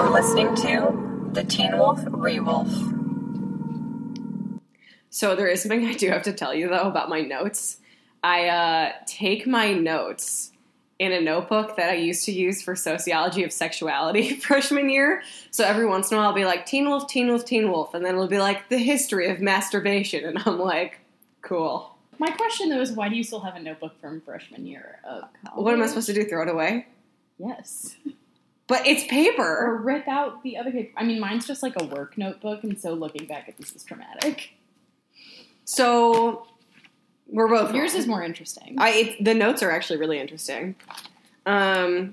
You're listening to The Teen Wolf ReWolf. So there is something I do have to tell you, though, about my notes. I take my notes in a notebook that I used to use for sociology of sexuality freshman year. So every once in a while I'll be like, Teen Wolf, Teen Wolf, Teen Wolf. And then it'll be like, the history of masturbation. And I'm like, cool. My question, though, is why do you still have a notebook from freshman year of college? What am I supposed to do, throw it away? Yes. But it's paper. Or rip out the other paper. I mean, mine's just like a work notebook, and so looking back at this is traumatic. So... we're both. Yours is more interesting. The notes are actually really interesting. How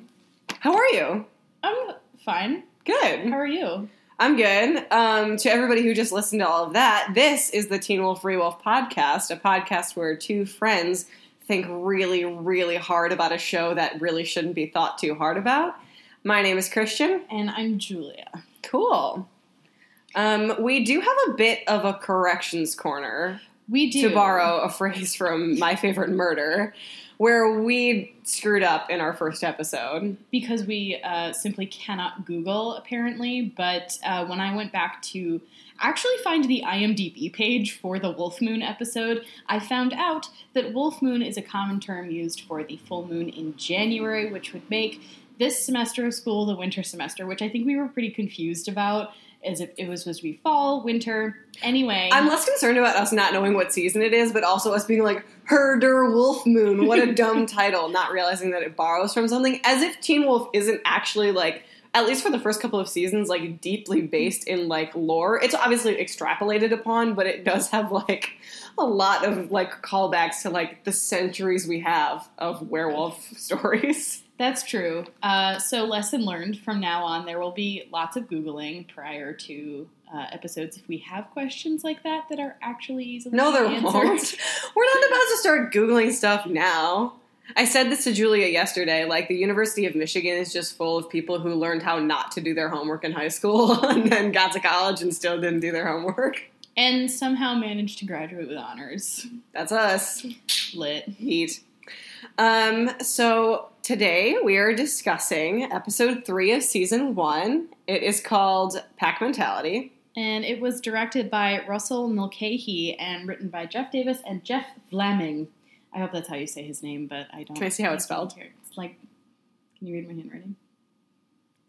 are you? I'm fine. Good. How are you? I'm good. To everybody who just listened to all of that, this is the Teen Wolf ReWolf podcast, a podcast where two friends think really, really hard about a show that really shouldn't be thought too hard about. My name is Christian. And I'm Julia. Cool. We do have a bit of a corrections corner. We do. To borrow a phrase from My Favorite Murder, where we screwed up in our first episode. Because we simply cannot Google, apparently, but when I went back to actually find the IMDb page for the Wolf Moon episode, I found out that Wolf Moon is a common term used for the full moon in January, which would make this semester of school the winter semester, which I think we were pretty confused about. As if it was supposed to be fall, winter. Anyway. I'm less concerned about us not knowing what season it is, but also us being like, Herder Wolf Moon. What a dumb title. Not realizing that it borrows from something. As if Teen Wolf isn't actually, like, at least for the first couple of seasons, like, deeply based in, like, lore. It's obviously extrapolated upon, but it does have, like, a lot of, like, callbacks to, like, the centuries we have of werewolf stories. That's true. So lesson learned from now on, there will be lots of Googling prior to episodes if we have questions like that that are actually easily answered. No, there won't. We're not about to start Googling stuff now. I said this to Julia yesterday, like the University of Michigan is just full of people who learned how not to do their homework in high school and then got to college and still didn't do their homework. And somehow managed to graduate with honors. That's us. Lit. Heat. So today we are discussing episode 3 of season 1. It is called Pack Mentality. And it was directed by Russell Mulcahy and written by Jeff Davis and Jeff Vlaming. I hope that's how you say his name, but I don't. Can I see how it's spelled? Here. It's like, can you read my handwriting?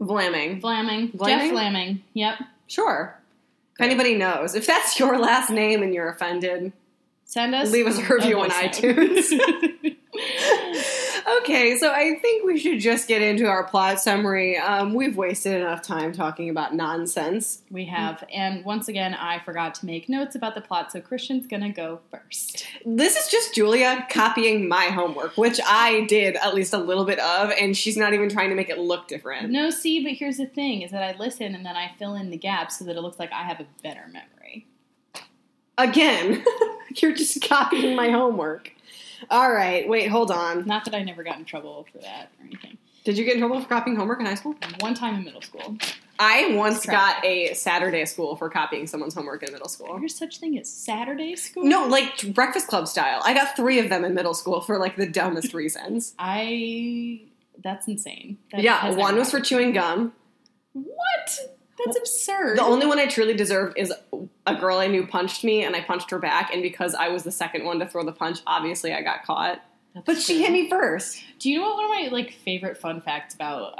Vlaming. Vlaming. Jeff Vlaming. Yep. Sure. Great. If anybody knows. If that's your last name and you're offended, send us. Leave us a review on iTunes. Okay, so I think we should just get into our plot summary. We've wasted enough time talking about nonsense. We have. And once again, I forgot to make notes about the plot, so Christian's going to go first. This is just Julia copying my homework, which I did at least a little bit of, and she's not even trying to make it look different. No, see, but here's the thing, is that I listen and then I fill in the gaps so that it looks like I have a better memory. Again, you're just copying my homework. All right. Wait, hold on. Not that I never got in trouble for that or anything. Did you get in trouble for copying homework in high school? One time in middle school. I once got a Saturday school for copying someone's homework in middle school. There's such thing as Saturday school? No, like Breakfast Club style. I got 3 of them in middle school for like the dumbest reasons. That's insane. Yeah, one was for chewing gum. What? That's absurd. The only one I truly deserved is a girl I knew punched me, and I punched her back, and because I was the second one to throw the punch, obviously I got caught. That's but she hit me first. Do you know what one of my, like, favorite fun facts about,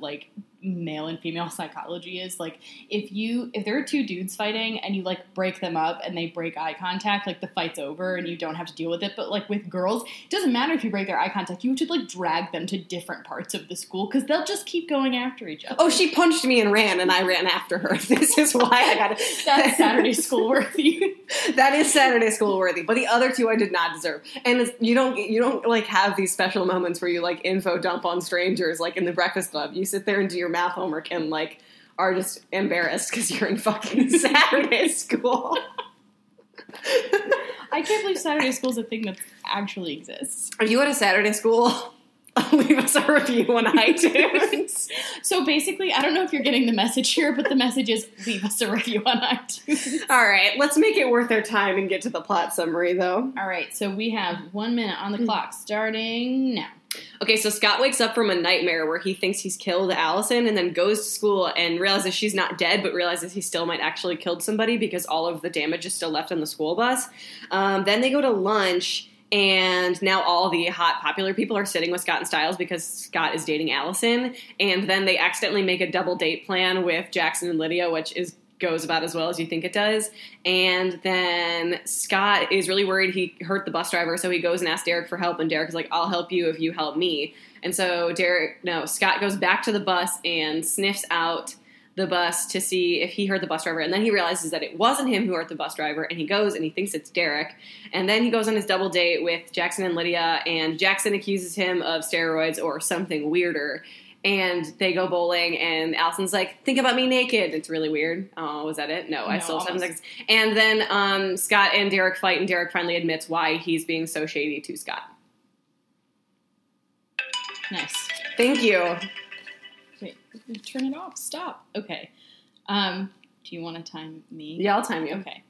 like, male and female psychology is? Like, if there are two dudes fighting, and you, like, break them up, and they break eye contact, like, the fight's over, and you don't have to deal with it, but, like, with girls, it doesn't matter if you break their eye contact. You have to, like, drag them to different parts of the school, because they'll just keep going after each other. Oh, she punched me and ran, and I ran after her. This is why I got it. That's Saturday school worthy. That is Saturday school worthy, but the other two I did not deserve. And it's, you don't, like, have these special moments where you, like, info dump on strangers, like in the Breakfast Club. You sit there and do your math homework and, like, are just embarrassed because you're in fucking Saturday school. I can't believe Saturday school's a thing that actually exists. Are you at a Saturday school? Leave us a review on iTunes. So basically, I don't know if you're getting the message here, but the message is leave us a review on iTunes. All right, let's make it worth our time and get to the plot summary, though. All right, so we have 1 minute on the clock starting now. Okay, so Scott wakes up from a nightmare where he thinks he's killed Allison and then goes to school and realizes she's not dead, but realizes he still might actually killed somebody because all of the damage is still left on the school bus. Then they go to lunch, and now all the hot, popular people are sitting with Scott and Stiles because Scott is dating Allison. And then they accidentally make a double date plan with Jackson and Lydia, which is goes about as well as you think it does. And then Scott is really worried he hurt the bus driver, so he goes and asks Derek for help, and Derek is like, I'll help you if you help me. And so Scott goes back to the bus and sniffs out the bus to see if he hurt the bus driver, and then he realizes that it wasn't him who hurt the bus driver, and he goes and he thinks it's Derek. And then he goes on his double date with Jackson and Lydia, and Jackson accuses him of steroids or something weirder. And they go bowling, and Allison's like, think about me naked. It's really weird. Oh, was that it? No, I still have 7 seconds. And then Scott and Derek fight, and Derek finally admits why he's being so shady to Scott. Nice. Thank you. Wait, turn it off. Stop. Okay. Do you want to time me? Yeah, I'll time you. Okay.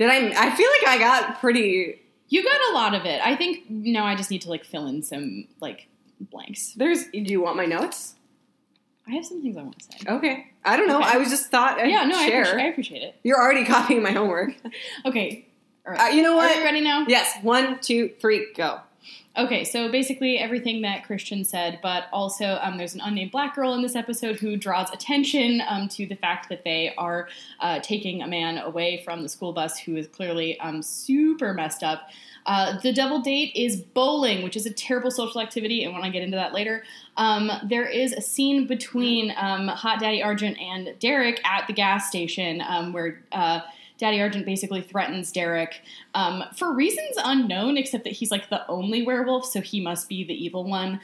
I feel like I got pretty... You got a lot of it. I think now I just need to, fill in some, blanks. Do you want my notes? I have some things I want to say. Okay. I don't know. Okay. I was just thought I'd share. I appreciate it. You're already copying my homework. Okay. All right. You know what? Are you ready now? Yes. 1, 2, 3, go. Okay. So basically everything that Christian said, but also there's an unnamed black girl in this episode who draws attention to the fact that they are taking a man away from the school bus who is clearly super messed up. The double date is bowling, which is a terrible social activity, and when I get into that later, there is a scene between Hot Daddy Argent and Derek at the gas station where Daddy Argent basically threatens Derek for reasons unknown, except that he's the only werewolf, so he must be the evil one.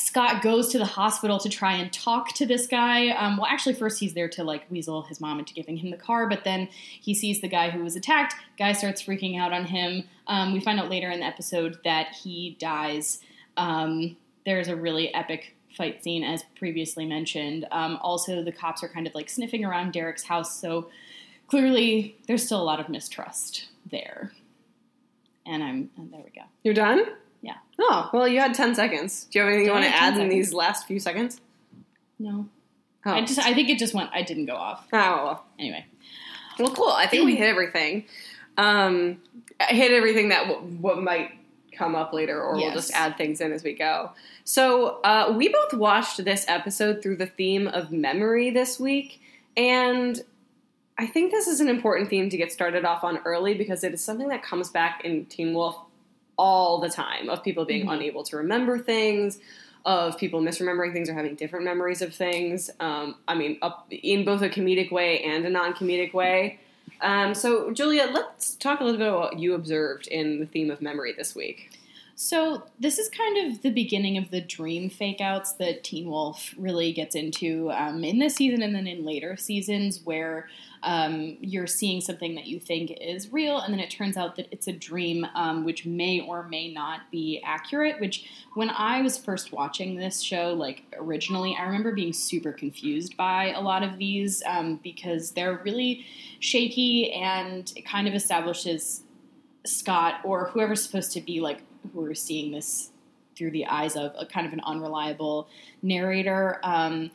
Scott goes to the hospital to try and talk to this guy. Actually, first he's there to, weasel his mom into giving him the car, but then he sees the guy who was attacked. Guy starts freaking out on him. We find out later in the episode that he dies. There's a really epic fight scene, as previously mentioned. Also, the cops are kind of, sniffing around Derek's house, so clearly there's still a lot of mistrust there. And there we go. You're done? Yeah. Oh, well, you had 10 seconds. Do you have anything you want to add in these last few seconds? No. Oh. I think it just went, I didn't go off. Oh, well. Anyway. Well, cool. I think we hit everything. That what might come up later, or we'll just add things in as we go. So we both watched this episode through the theme of memory this week, and I think this is an important theme to get started off on early because it is something that comes back in Teen Wolf all the time, of people being unable to remember things, of people misremembering things or having different memories of things, in both a comedic way and a non-comedic way. So, Julia, let's talk a little bit about what you observed in the theme of memory this week. So this is kind of the beginning of the dream fake-outs that Teen Wolf really gets into in this season and then in later seasons where you're seeing something that you think is real and then it turns out that it's a dream, which may or may not be accurate, which when I was first watching this show, originally, I remember being super confused by a lot of these because they're really shaky and it kind of establishes Scott or whoever's supposed to be who are seeing this through the eyes of a kind of an unreliable narrator. And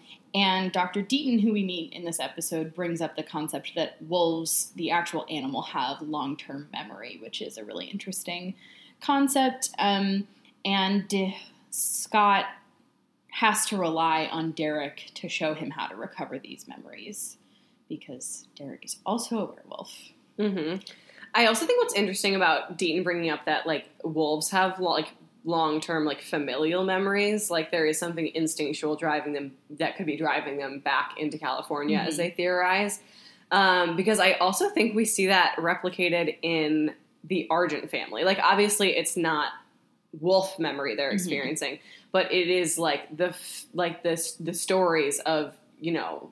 Dr. Deaton, who we meet in this episode, brings up the concept that wolves, the actual animal, have long-term memory, which is a really interesting concept. And Scott has to rely on Derek to show him how to recover these memories because Derek is also a werewolf. Mm-hmm. I also think what's interesting about Deaton bringing up that, wolves have, long-term, familial memories. There is something instinctual driving them that could be driving them back into California, as they theorize. Because I also think we see that replicated in the Argent family. Obviously, it's not wolf memory they're experiencing, but it is, the stories of,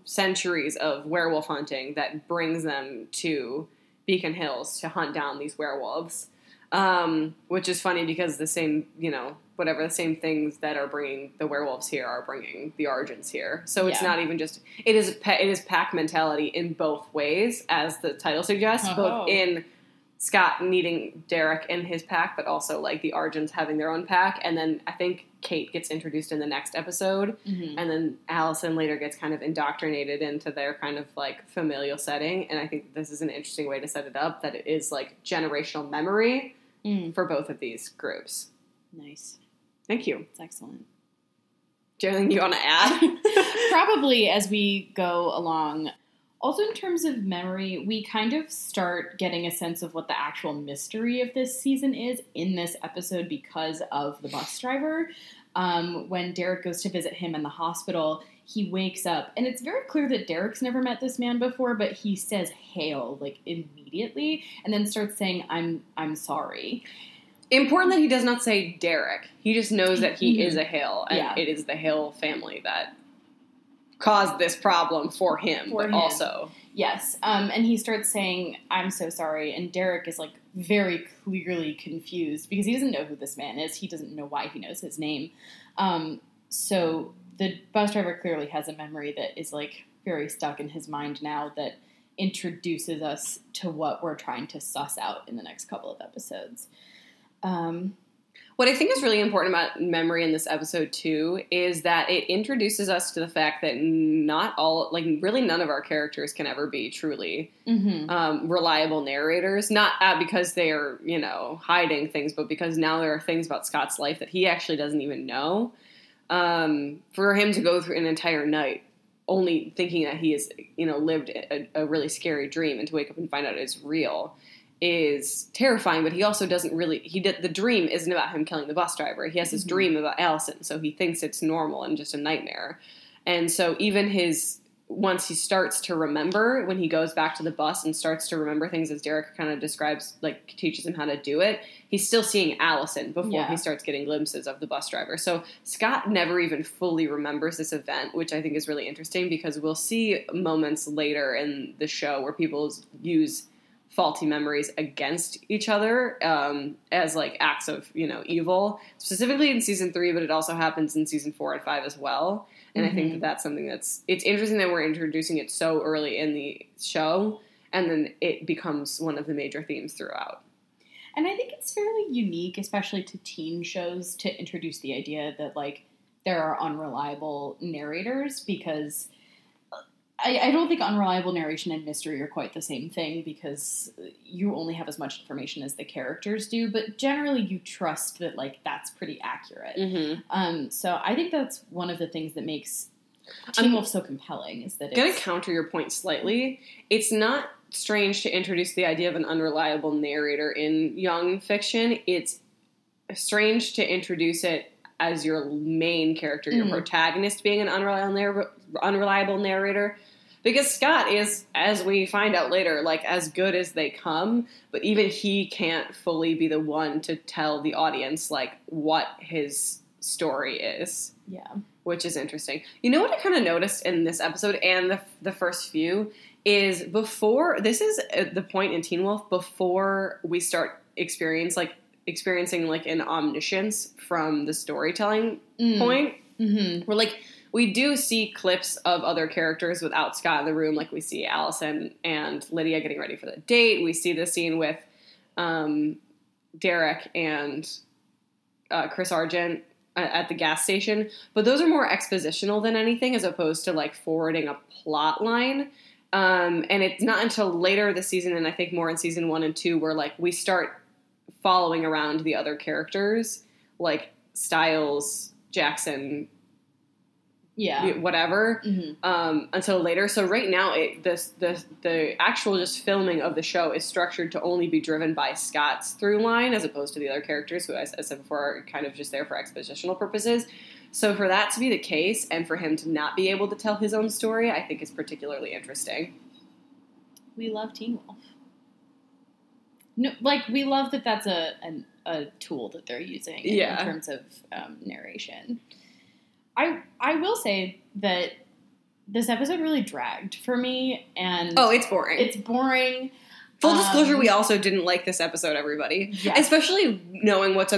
centuries of werewolf hunting that brings them to Beacon Hills to hunt down these werewolves, which is funny because the same things that are bringing the werewolves here are bringing the Argents here. So it's not even just, it is pack mentality in both ways, as the title suggests, both in Scott needing Derek in his pack, but also, like, the Argents having their own pack. And then I think Kate gets introduced in the next episode. Mm-hmm. And then Allison later gets kind of indoctrinated into their kind of, like, familial setting. And I think this is an interesting way to set it up, that it is, like, generational memory for both of these groups. Nice. Thank you. That's excellent. Do you have anything you want to add? Probably as we go along. Also, in terms of memory, we kind of start getting a sense of what the actual mystery of this season is in this episode because of the bus driver. When Derek goes to visit him in the hospital, he wakes up, and it's very clear that Derek's never met this man before, but he says "hail" like immediately, and then starts saying I'm sorry. Important that he does not say Derek. He just knows that he is a Hill, and it is the Hill family that caused this problem for him, also. Yes, and he starts saying, I'm so sorry, and Derek is, like, very clearly confused, because he doesn't know who this man is. He doesn't know why he knows his name. So the bus driver clearly has a memory that is, like, very stuck in his mind now that introduces us to what we're trying to suss out in the next couple of episodes. What I think is really important about memory in this episode, too, is that it introduces us to the fact that not all, like, really none of our characters can ever be truly reliable narrators. Not because they are, you know, hiding things, but because now there are things about Scott's life that he actually doesn't even know. For him to go through an entire night only thinking that he has, you know, lived a really scary dream and to wake up and find out it's real is terrifying, but he also doesn't really... The dream isn't about him killing the bus driver. He has this dream about Allison, so he thinks it's normal and just a nightmare. And so even his... Once he starts to remember, when he goes back to the bus and starts to remember things as Derek kind of describes, like, teaches him how to do it, he's still seeing Allison before he starts getting glimpses of the bus driver. So Scott never even fully remembers this event, which I think is really interesting because we'll see moments later in the show where people use... faulty memories against each other as, like, acts of, you know, evil, specifically in season 3, but it also happens in season 4 and 5 as well. And I think that that's something that's... It's interesting that we're introducing it so early in the show, and then it becomes one of the major themes throughout. And I think it's fairly unique, especially to teen shows, to introduce the idea that, like, there are unreliable narrators because... I don't think unreliable narration and mystery are quite the same thing because you only have as much information as the characters do, but generally you trust that, like, that's pretty accurate. Mm-hmm. So I think that's one of the things that makes Teen Wolf so compelling is that it's... I'm going to counter your point slightly. It's not strange to introduce the idea of an unreliable narrator in young fiction. It's strange to introduce it as your main character, your protagonist being an unreliable narrator. Because Scott is, as we find out later, like, as good as they come, but even he can't fully be the one to tell the audience, like, what his story is. Yeah. Which is interesting. You know what I kind of noticed in this episode and the first few is before, this is the point in Teen Wolf, before we start experiencing, like, an omniscience from the storytelling point. Mm-hmm. We're like... We do see clips of other characters without Scott in the room, like we see Allison and Lydia getting ready for the date. We see the scene with Derek and Chris Argent at the gas station. But those are more expositional than anything as opposed to, like, forwarding a plot line. And it's not until later this season, and I think more in season 1 and 2, where, like, we start following around the other characters, like Stiles, Jackson... Yeah. Whatever. Mm-hmm. Until later. So right now, the actual just filming of the show is structured to only be driven by Scott's through line as opposed to the other characters who, as I said before, are kind of just there for expositional purposes. So for that to be the case and for him to not be able to tell his own story, I think is particularly interesting. We love Teen Wolf. No, like, we love that that's a tool that they're using in terms of narration. I will say that this episode really dragged for me, and... Oh, it's boring. It's boring. Full disclosure, we also didn't like this episode, everybody. Yes. Especially knowing what's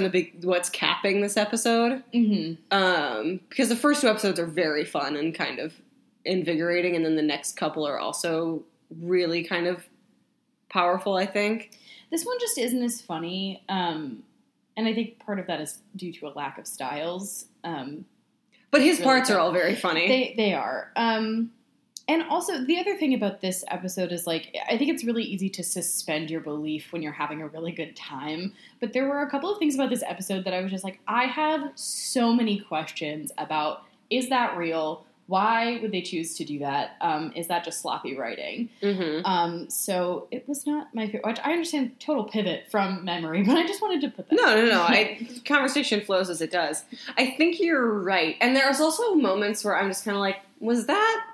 capping this episode. Mm-hmm. Because the first 2 episodes are very fun and kind of invigorating, and then the next couple are also really kind of powerful, I think. This one just isn't as funny, and I think part of that is due to a lack of Stiles. But his really parts are all very funny. They are. And also, the other thing about this episode is, like, I think it's really easy to suspend your belief when you're having a really good time. But there were a couple of things about this episode that I was just like, I have so many questions about, is that real? Why would they choose to do that? Is that just sloppy writing? Mm-hmm. So it was not my favorite. I understand total pivot from memory, but I just wanted to put that. No. Conversation flows as it does. I think you're right. And there's also moments where I'm just kind of like, was that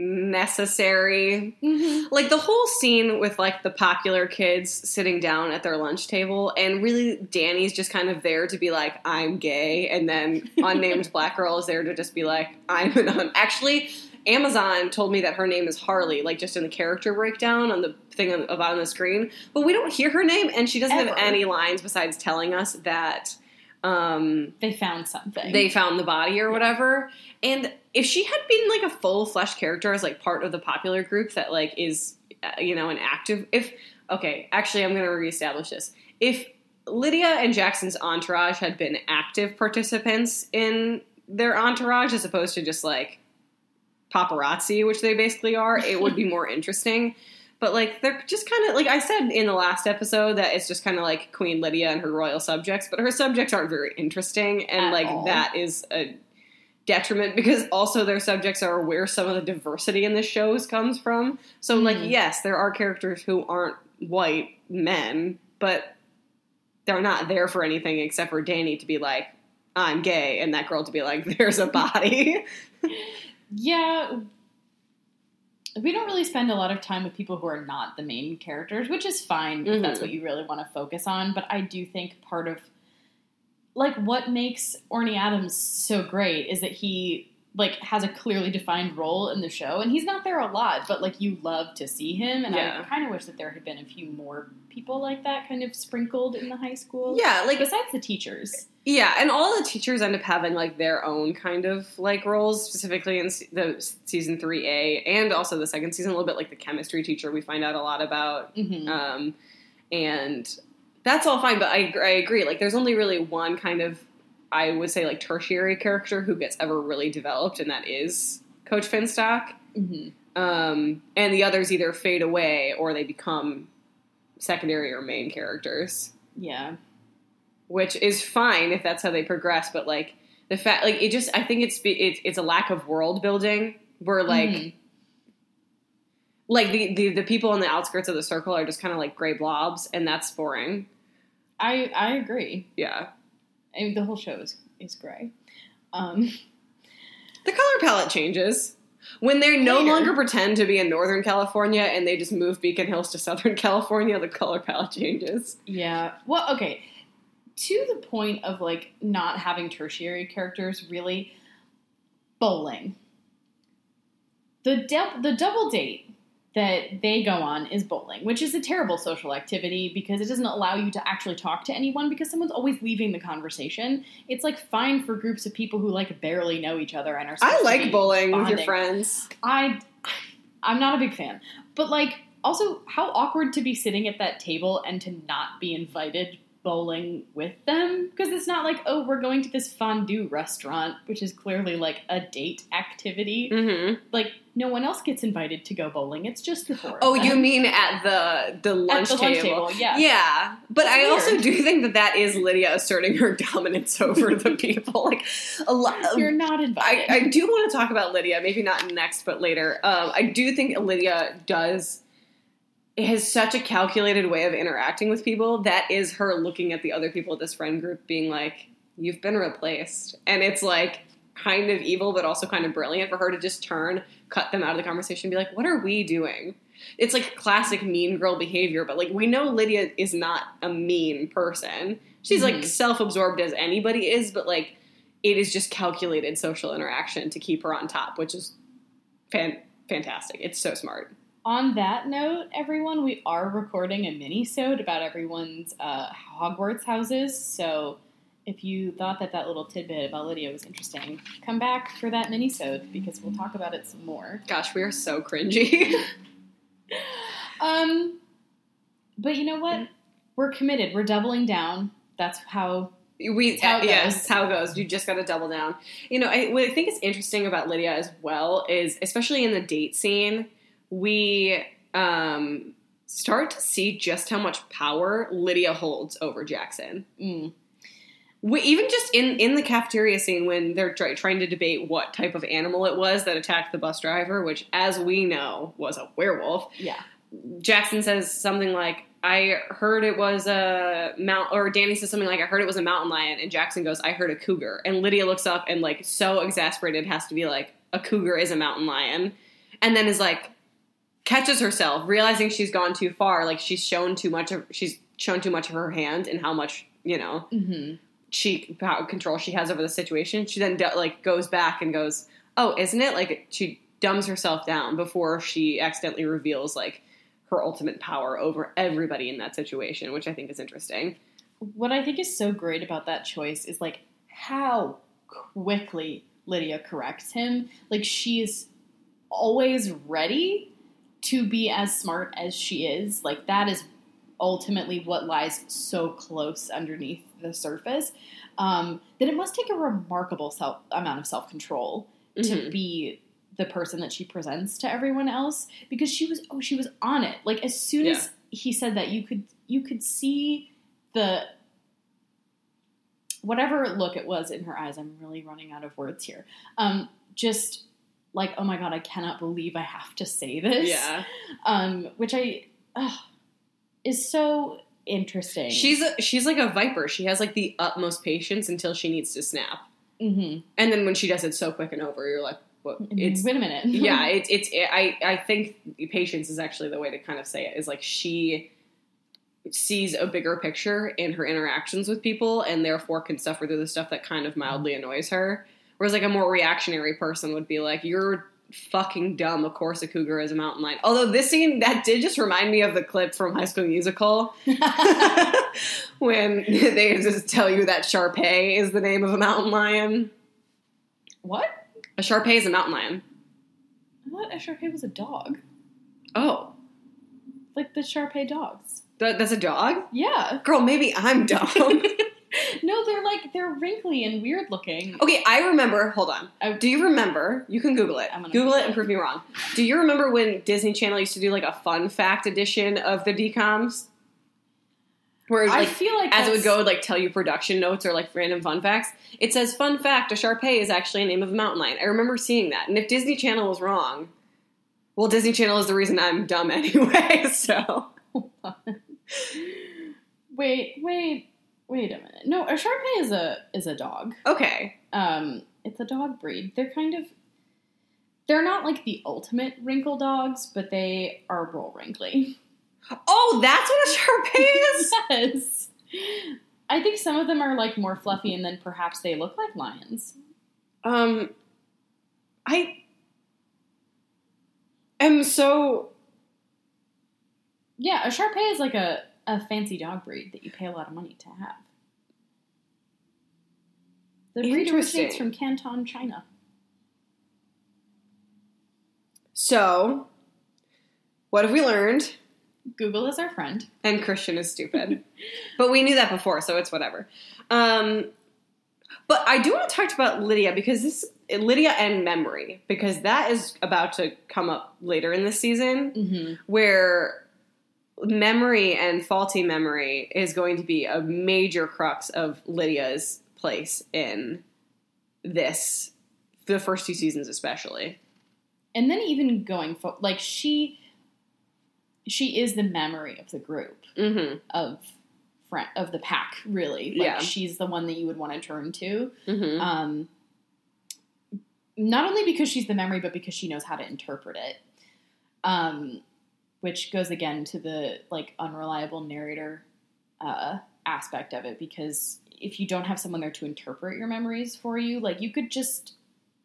necessary? Mm-hmm. Like the whole scene with like the popular kids sitting down at their lunch table, and really Danny's just kind of there to be like, I'm gay, and then unnamed black girl is there to just be like, actually Amazon told me that her name is Harley, like just in the character breakdown on the thing about on the screen, but we don't hear her name, and she doesn't have any lines besides telling us that they found something. They found the body or whatever. And if she had been like a full flesh character as like part of the popular group that like is, you know, an active, I'm going to reestablish this. If Lydia and Jackson's entourage had been active participants in their entourage as opposed to just like paparazzi, which they basically are, it would be more interesting. But, like, they're just kind of, like I said in the last episode, that it's just kind of like Queen Lydia and her royal subjects, but her subjects aren't very interesting, and, that is a detriment, because also their subjects are where some of the diversity in the shows comes from. So, yes, there are characters who aren't white men, but they're not there for anything except for Danny to be like, I'm gay, and that girl to be like, there's a body. Yeah, we don't really spend a lot of time with people who are not the main characters, which is fine if that's what you really want to focus on. But I do think part of, like, what makes Orny Adams so great is that he, like, has a clearly defined role in the show. And he's not there a lot, but, like, you love to see him. And I kind of wish that there had been a few more people like that kind of sprinkled in the high school. Yeah, like, besides the teachers. Yeah, and all the teachers end up having, like, their own kind of, like, roles, specifically in the season 3A and also the second season, a little bit like the chemistry teacher we find out a lot about. Mm-hmm. And that's all fine, but I agree. Like, there's only really one kind of, I would say, like, tertiary character who gets ever really developed, and that is Coach Finstock. Mm-hmm. And the others either fade away or they become secondary or main characters. Yeah. Which is fine if that's how they progress, but, like, the fact, like, it just, I think it's a lack of world building, where, like, like, the people on the outskirts of the circle are just kind of, like, gray blobs, and that's boring. I agree. Yeah. I mean, the whole show is gray. The color palette changes. When they no longer pretend to be in Northern California and they just move Beacon Hills to Southern California, the color palette changes. Yeah. Well, okay. To the point of, like, not having tertiary characters, really, bowling. The double date that they go on is bowling, which is a terrible social activity because it doesn't allow you to actually talk to anyone because someone's always leaving the conversation. It's, like, fine for groups of people who, like, barely know each other and are supposed to be bonding. I like bowling with your friends. I'm not a big fan. But, like, also, how awkward to be sitting at that table and to not be invited bowling with them, because it's not like, oh, we're going to this fondue restaurant, which is clearly like a date activity. Mm-hmm. Like, no one else gets invited to go bowling. It's just the four. Oh, of them. You mean at the lunch table? At the lunch table, yeah. But that's weird. Also do think that is Lydia asserting her dominance over the people. Like, a lot. You're not invited. I do want to talk about Lydia. Maybe not next, but later. I do think Lydia does. It has such a calculated way of interacting with people. That is her looking at the other people at this friend group being like, you've been replaced. And it's like kind of evil, but also kind of brilliant for her to just turn, cut them out of the conversation and be like, what are we doing? It's like classic mean girl behavior, but like we know Lydia is not a mean person. She's like self-absorbed as anybody is, but like it is just calculated social interaction to keep her on top, which is fantastic. It's so smart. On that note, everyone, we are recording a mini-sode about everyone's Hogwarts houses, so if you thought that little tidbit about Lydia was interesting, come back for that mini-sode, because we'll talk about it some more. Gosh, we are so cringy. But you know what? We're committed. We're doubling down. That's how... Yes, how it goes. You just got to double down. You know, what I think is interesting about Lydia as well is, especially in the date scene, we start to see just how much power Lydia holds over Jackson. Mm. We, even just in the cafeteria scene when they're trying to debate what type of animal it was that attacked the bus driver, which, as we know, was a werewolf. Yeah. Jackson says something like, I heard it was a mountain, or Danny says something like, I heard it was a mountain lion, and Jackson goes, I heard a cougar. And Lydia looks up and, like, so exasperated has to be like, a cougar is a mountain lion. And then is like, catches herself, realizing she's gone too far, like, she's shown too much of her hand and how much, you know, how control she has over the situation. She then, like, goes back and goes, oh, isn't it? Like, she dumbs herself down before she accidentally reveals, like, her ultimate power over everybody in that situation, which I think is interesting. What I think is so great about that choice is, like, how quickly Lydia corrects him. Like, she is always ready to be as smart as she is. Like, that is ultimately what lies so close underneath the surface, that it must take a remarkable amount of self-control to be the person that she presents to everyone else, because she was on it. Like, as soon as he said that, you could see the whatever look it was in her eyes. I'm really running out of words here. Just like, oh my God, I cannot believe I have to say this. Yeah. Which is so interesting. She's like a viper. She has, like, the utmost patience until she needs to snap. Mm-hmm. And then when she does it so quick and over, you're like, wait a minute. Yeah, I think patience is actually the way to kind of say it, is like she sees a bigger picture in her interactions with people and therefore can suffer through the stuff that kind of mildly annoys her. Whereas, like, a more reactionary person would be like, you're fucking dumb. Of course a cougar is a mountain lion. Although this scene, that did just remind me of the clip from High School Musical when they just tell you that Shar-Pei is the name of a mountain lion. What? A Shar-Pei is a mountain lion. What? A Shar-Pei was a dog. Oh. Like the Shar-Pei dogs. That's a dog? Yeah. Girl, maybe I'm dumb. No, they're wrinkly and weird looking. Okay, I remember. Hold on. Do you remember? You can Google it. Google it and prove me wrong. Do you remember when Disney Channel used to do, like, a fun fact edition of the DComs? Where, like, I feel like as it would go, like, tell you production notes or, like, random fun facts. It says, fun fact, a Shar-Pei is actually a name of a mountain lion. I remember seeing that. And if Disney Channel was wrong, well, Disney Channel is the reason I'm dumb anyway, so. Hold on. Wait a minute. No, a Shar-Pei is a dog. Okay. It's a dog breed. They're not, like, the ultimate wrinkle dogs, but they are real wrinkly. Oh, that's what a Shar-Pei is? Yes. I think some of them are, like, more fluffy, and then perhaps they look like lions. I am so... Yeah, a Shar-Pei is, like, a fancy dog breed that you pay a lot of money to have. The breed originates from Canton, China. So, what have we learned? Google is our friend. And Christian is stupid. But we knew that before, so it's whatever. But I do want to talk about Lydia, because Lydia and memory, because that is about to come up later in this season, where memory and faulty memory is going to be a major crux of Lydia's place in this, the first two seasons especially. And then even going forward, like, she is the memory of the group, of the pack, really. Like, she's the one that you would want to turn to. Not only because she's the memory, but because she knows how to interpret it, which goes again to the, like, unreliable narrator aspect of it, because if you don't have someone there to interpret your memories for you, like, you could just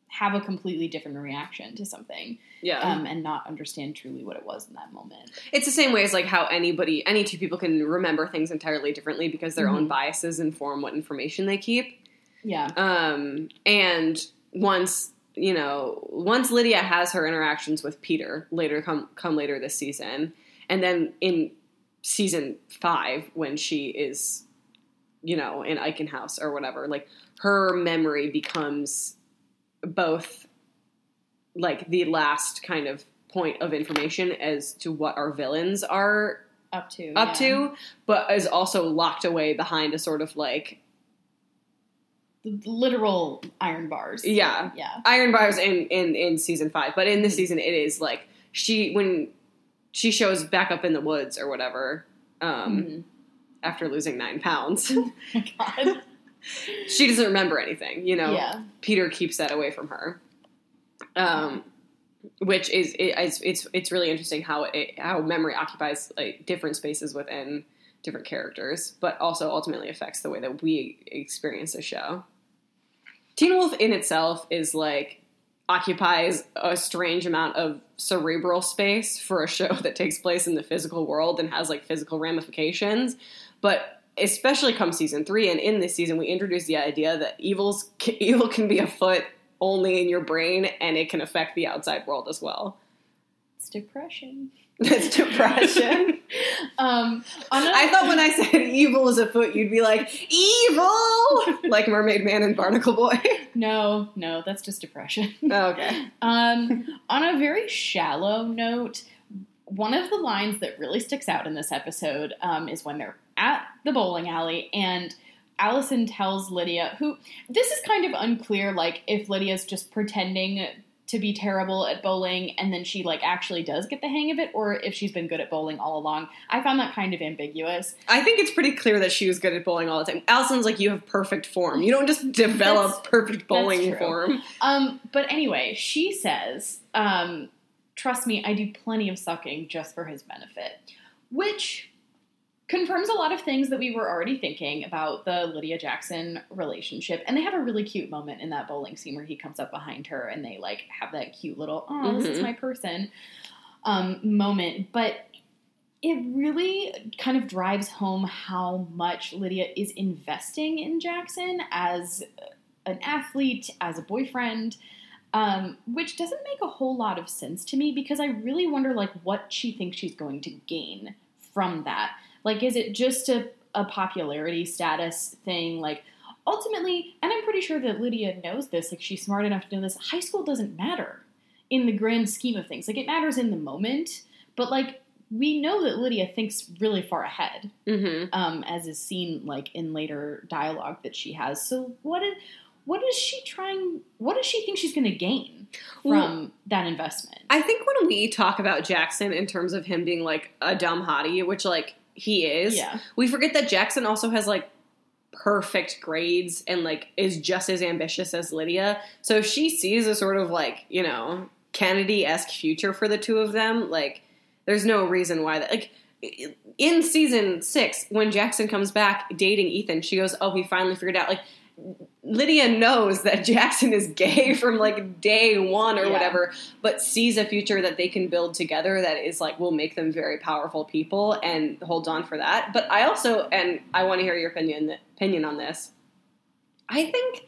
have a completely different reaction to something and not understand truly what it was in that moment. It's the same way as, like, how any two people can remember things entirely differently because their own biases inform what information they keep. Yeah. And once Lydia has her interactions with Peter later, come later this season, and then in season 5 when she is, you know, in Eichenhaus or whatever, like her memory becomes both like the last kind of point of information as to what our villains are up to, but is also locked away behind a sort of like literal iron bars. Yeah. Yeah. Iron bars in season 5. But in this season it is like when she shows back up in the woods or whatever, after losing 9 pounds. Oh my God. She doesn't remember anything, you know. Yeah. Peter keeps that away from her. Which is it's really interesting how memory occupies like different spaces within different characters, but also ultimately affects the way that we experience the show. Teen Wolf in itself is like occupies a strange amount of cerebral space for a show that takes place in the physical world and has like physical ramifications, but especially come season 3 and in this season we introduce the idea that evil can be afoot only in your brain, and it can affect the outside world as well. It's depression. It's depression. I thought when I said evil is afoot, you'd be like, evil! Like Mermaid Man and Barnacle Boy. No, that's just depression. Oh, okay. On a very shallow note, one of the lines that really sticks out in this episode is when they're at the bowling alley, and Allison tells Lydia, who, this is kind of unclear, like, if Lydia's just pretending to be terrible at bowling and then she, like, actually does get the hang of it, or if she's been good at bowling all along. I found that kind of ambiguous. I think it's pretty clear that she was good at bowling all the time. Allison's like, you have perfect form. You don't just develop perfect bowling form. But anyway, she says, trust me, I do plenty of sucking just for his benefit, which confirms a lot of things that we were already thinking about the Lydia-Jackson relationship. And they have a really cute moment in that bowling scene where he comes up behind her and they, like, have that cute little, oh, this is my person moment. But it really kind of drives home how much Lydia is investing in Jackson as an athlete, as a boyfriend, which doesn't make a whole lot of sense to me because I really wonder, like, what she thinks she's going to gain from that. Like, is it just a popularity status thing? Like, ultimately, and I'm pretty sure that Lydia knows this, like, she's smart enough to know this, high school doesn't matter in the grand scheme of things. Like, it matters in the moment, but, like, we know that Lydia thinks really far ahead, as is seen, like, in later dialogue that she has. So what does she think she's going to gain from that investment? I think when we talk about Jackson in terms of him being, like, a dumb hottie, which, like, he is. Yeah. We forget that Jackson also has, like, perfect grades and, like, is just as ambitious as Lydia. So if she sees a sort of, like, you know, Kennedy-esque future for the two of them, like, there's no reason why that, like, in season 6, when Jackson comes back dating Ethan, she goes, oh, we finally figured out, like, Lydia knows that Jackson is gay from, like, day 1 or whatever, but sees a future that they can build together that is, like, will make them very powerful people and holds on for that. But I also, and I want to hear your opinion on this, I think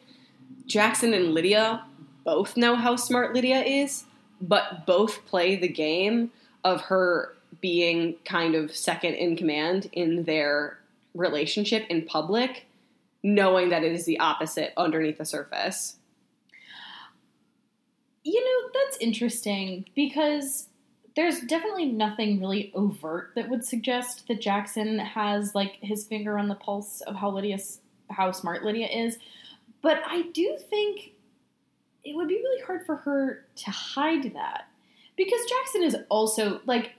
Jackson and Lydia both know how smart Lydia is, but both play the game of her being kind of second in command in their relationship in public, knowing that it is the opposite underneath the surface. You know, that's interesting because there's definitely nothing really overt that would suggest that Jackson has, like, his finger on the pulse of how smart Lydia is. But I do think it would be really hard for her to hide that because Jackson is also, like,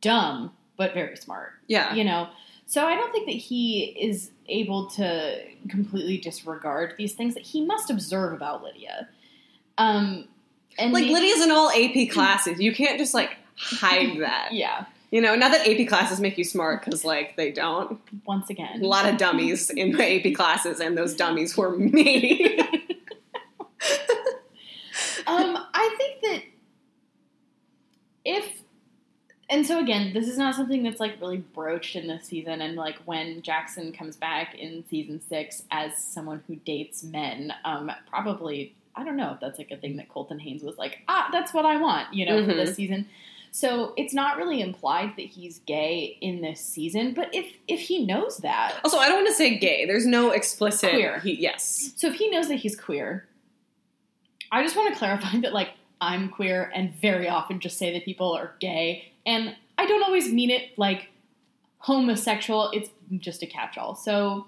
dumb but very smart. Yeah. You know? So I don't think that he is able to completely disregard these things that he must observe about Lydia. And like, Lydia's in all AP classes. You can't just, like, hide that. Yeah. You know, not that AP classes make you smart, because, like, they don't. Once again. A lot of dummies in my AP classes, and those dummies were me. I think that if... And so, again, this is not something that's, like, really broached in this season. And, like, when Jackson comes back in season 6 as someone who dates men, probably, I don't know if that's, like, a thing that Colton Haynes was like, that's what I want, you know, for this season. So it's not really implied that he's gay in this season, but if he knows that... Also, I don't want to say gay. There's no explicit... Queer. Yes. So if he knows that he's queer, I just want to clarify that, like, I'm queer and very often just say that people are gay. And I don't always mean it, like, homosexual. It's just a catch-all. So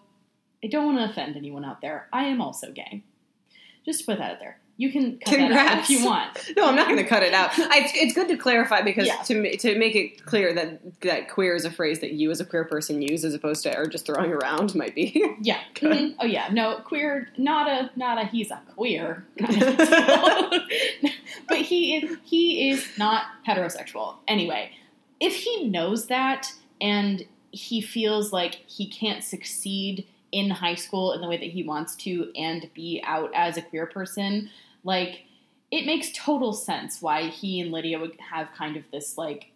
I don't want to offend anyone out there. I am also gay. Just to put that out there. You can cut that out if you want. No, I'm not going to cut it out. It's good to clarify because to make it clear that queer is a phrase that you as a queer person use as opposed to or just throwing around might be. Yeah. Mm-hmm. Oh yeah. No, queer. Not a. He's a queer. But he is not heterosexual. Anyway, if he knows that and he feels like he can't succeed in high school in the way that he wants to and be out as a queer person. Like, it makes total sense why he and Lydia would have kind of this, like,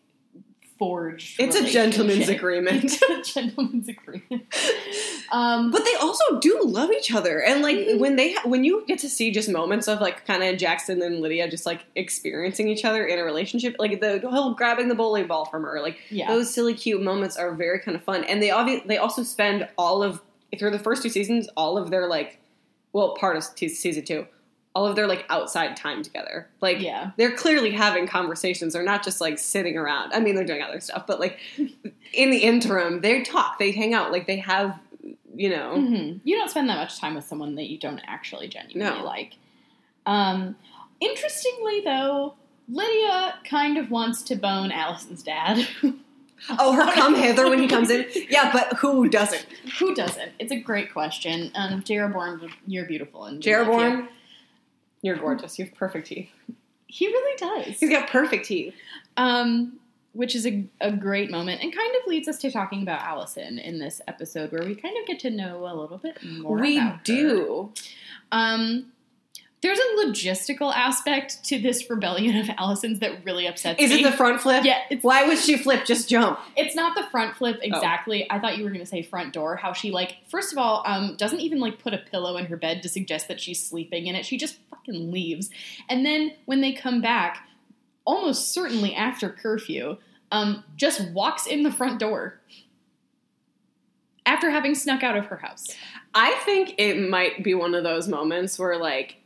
forged relationship. It's a gentleman's agreement. But they also do love each other. And, like, when you get to see just moments of, like, kind of Jackson and Lydia just, like, experiencing each other in a relationship, like, the whole grabbing the bowling ball from her, like, those silly, cute moments are very kind of fun. And they also spend all of, through the first two seasons, all of their, like, well, part of season two, all of their, like, outside time together. Like, they're clearly having conversations. They're not just, like, sitting around. I mean, they're doing other stuff, but, like, in the interim, they talk, they hang out, like, they have, you know. Mm-hmm. You don't spend that much time with someone that you don't actually genuinely like. Interestingly, though, Lydia kind of wants to bone Allison's dad. Oh, her come hither when he comes in? Yeah, but who doesn't? Who doesn't? It's a great question. Jeroborn, you're beautiful. And Jeroborn, you're gorgeous. You have perfect teeth. He really does. He's got perfect teeth. Which is a great moment and kind of leads us to talking about Allison in this episode where we kind of get to know a little bit more about her. We do. There's a logistical aspect to this rebellion of Allison's that really upsets me. Is it the front flip? Yeah. Why would she flip? Just jump. It's not the front flip exactly. Oh. I thought you were going to say front door. How she, like, first of all, doesn't even, like, put a pillow in her bed to suggest that she's sleeping in it. She just fucking leaves. And then when they come back, almost certainly after curfew, just walks in the front door. After having snuck out of her house. I think it might be one of those moments where, like,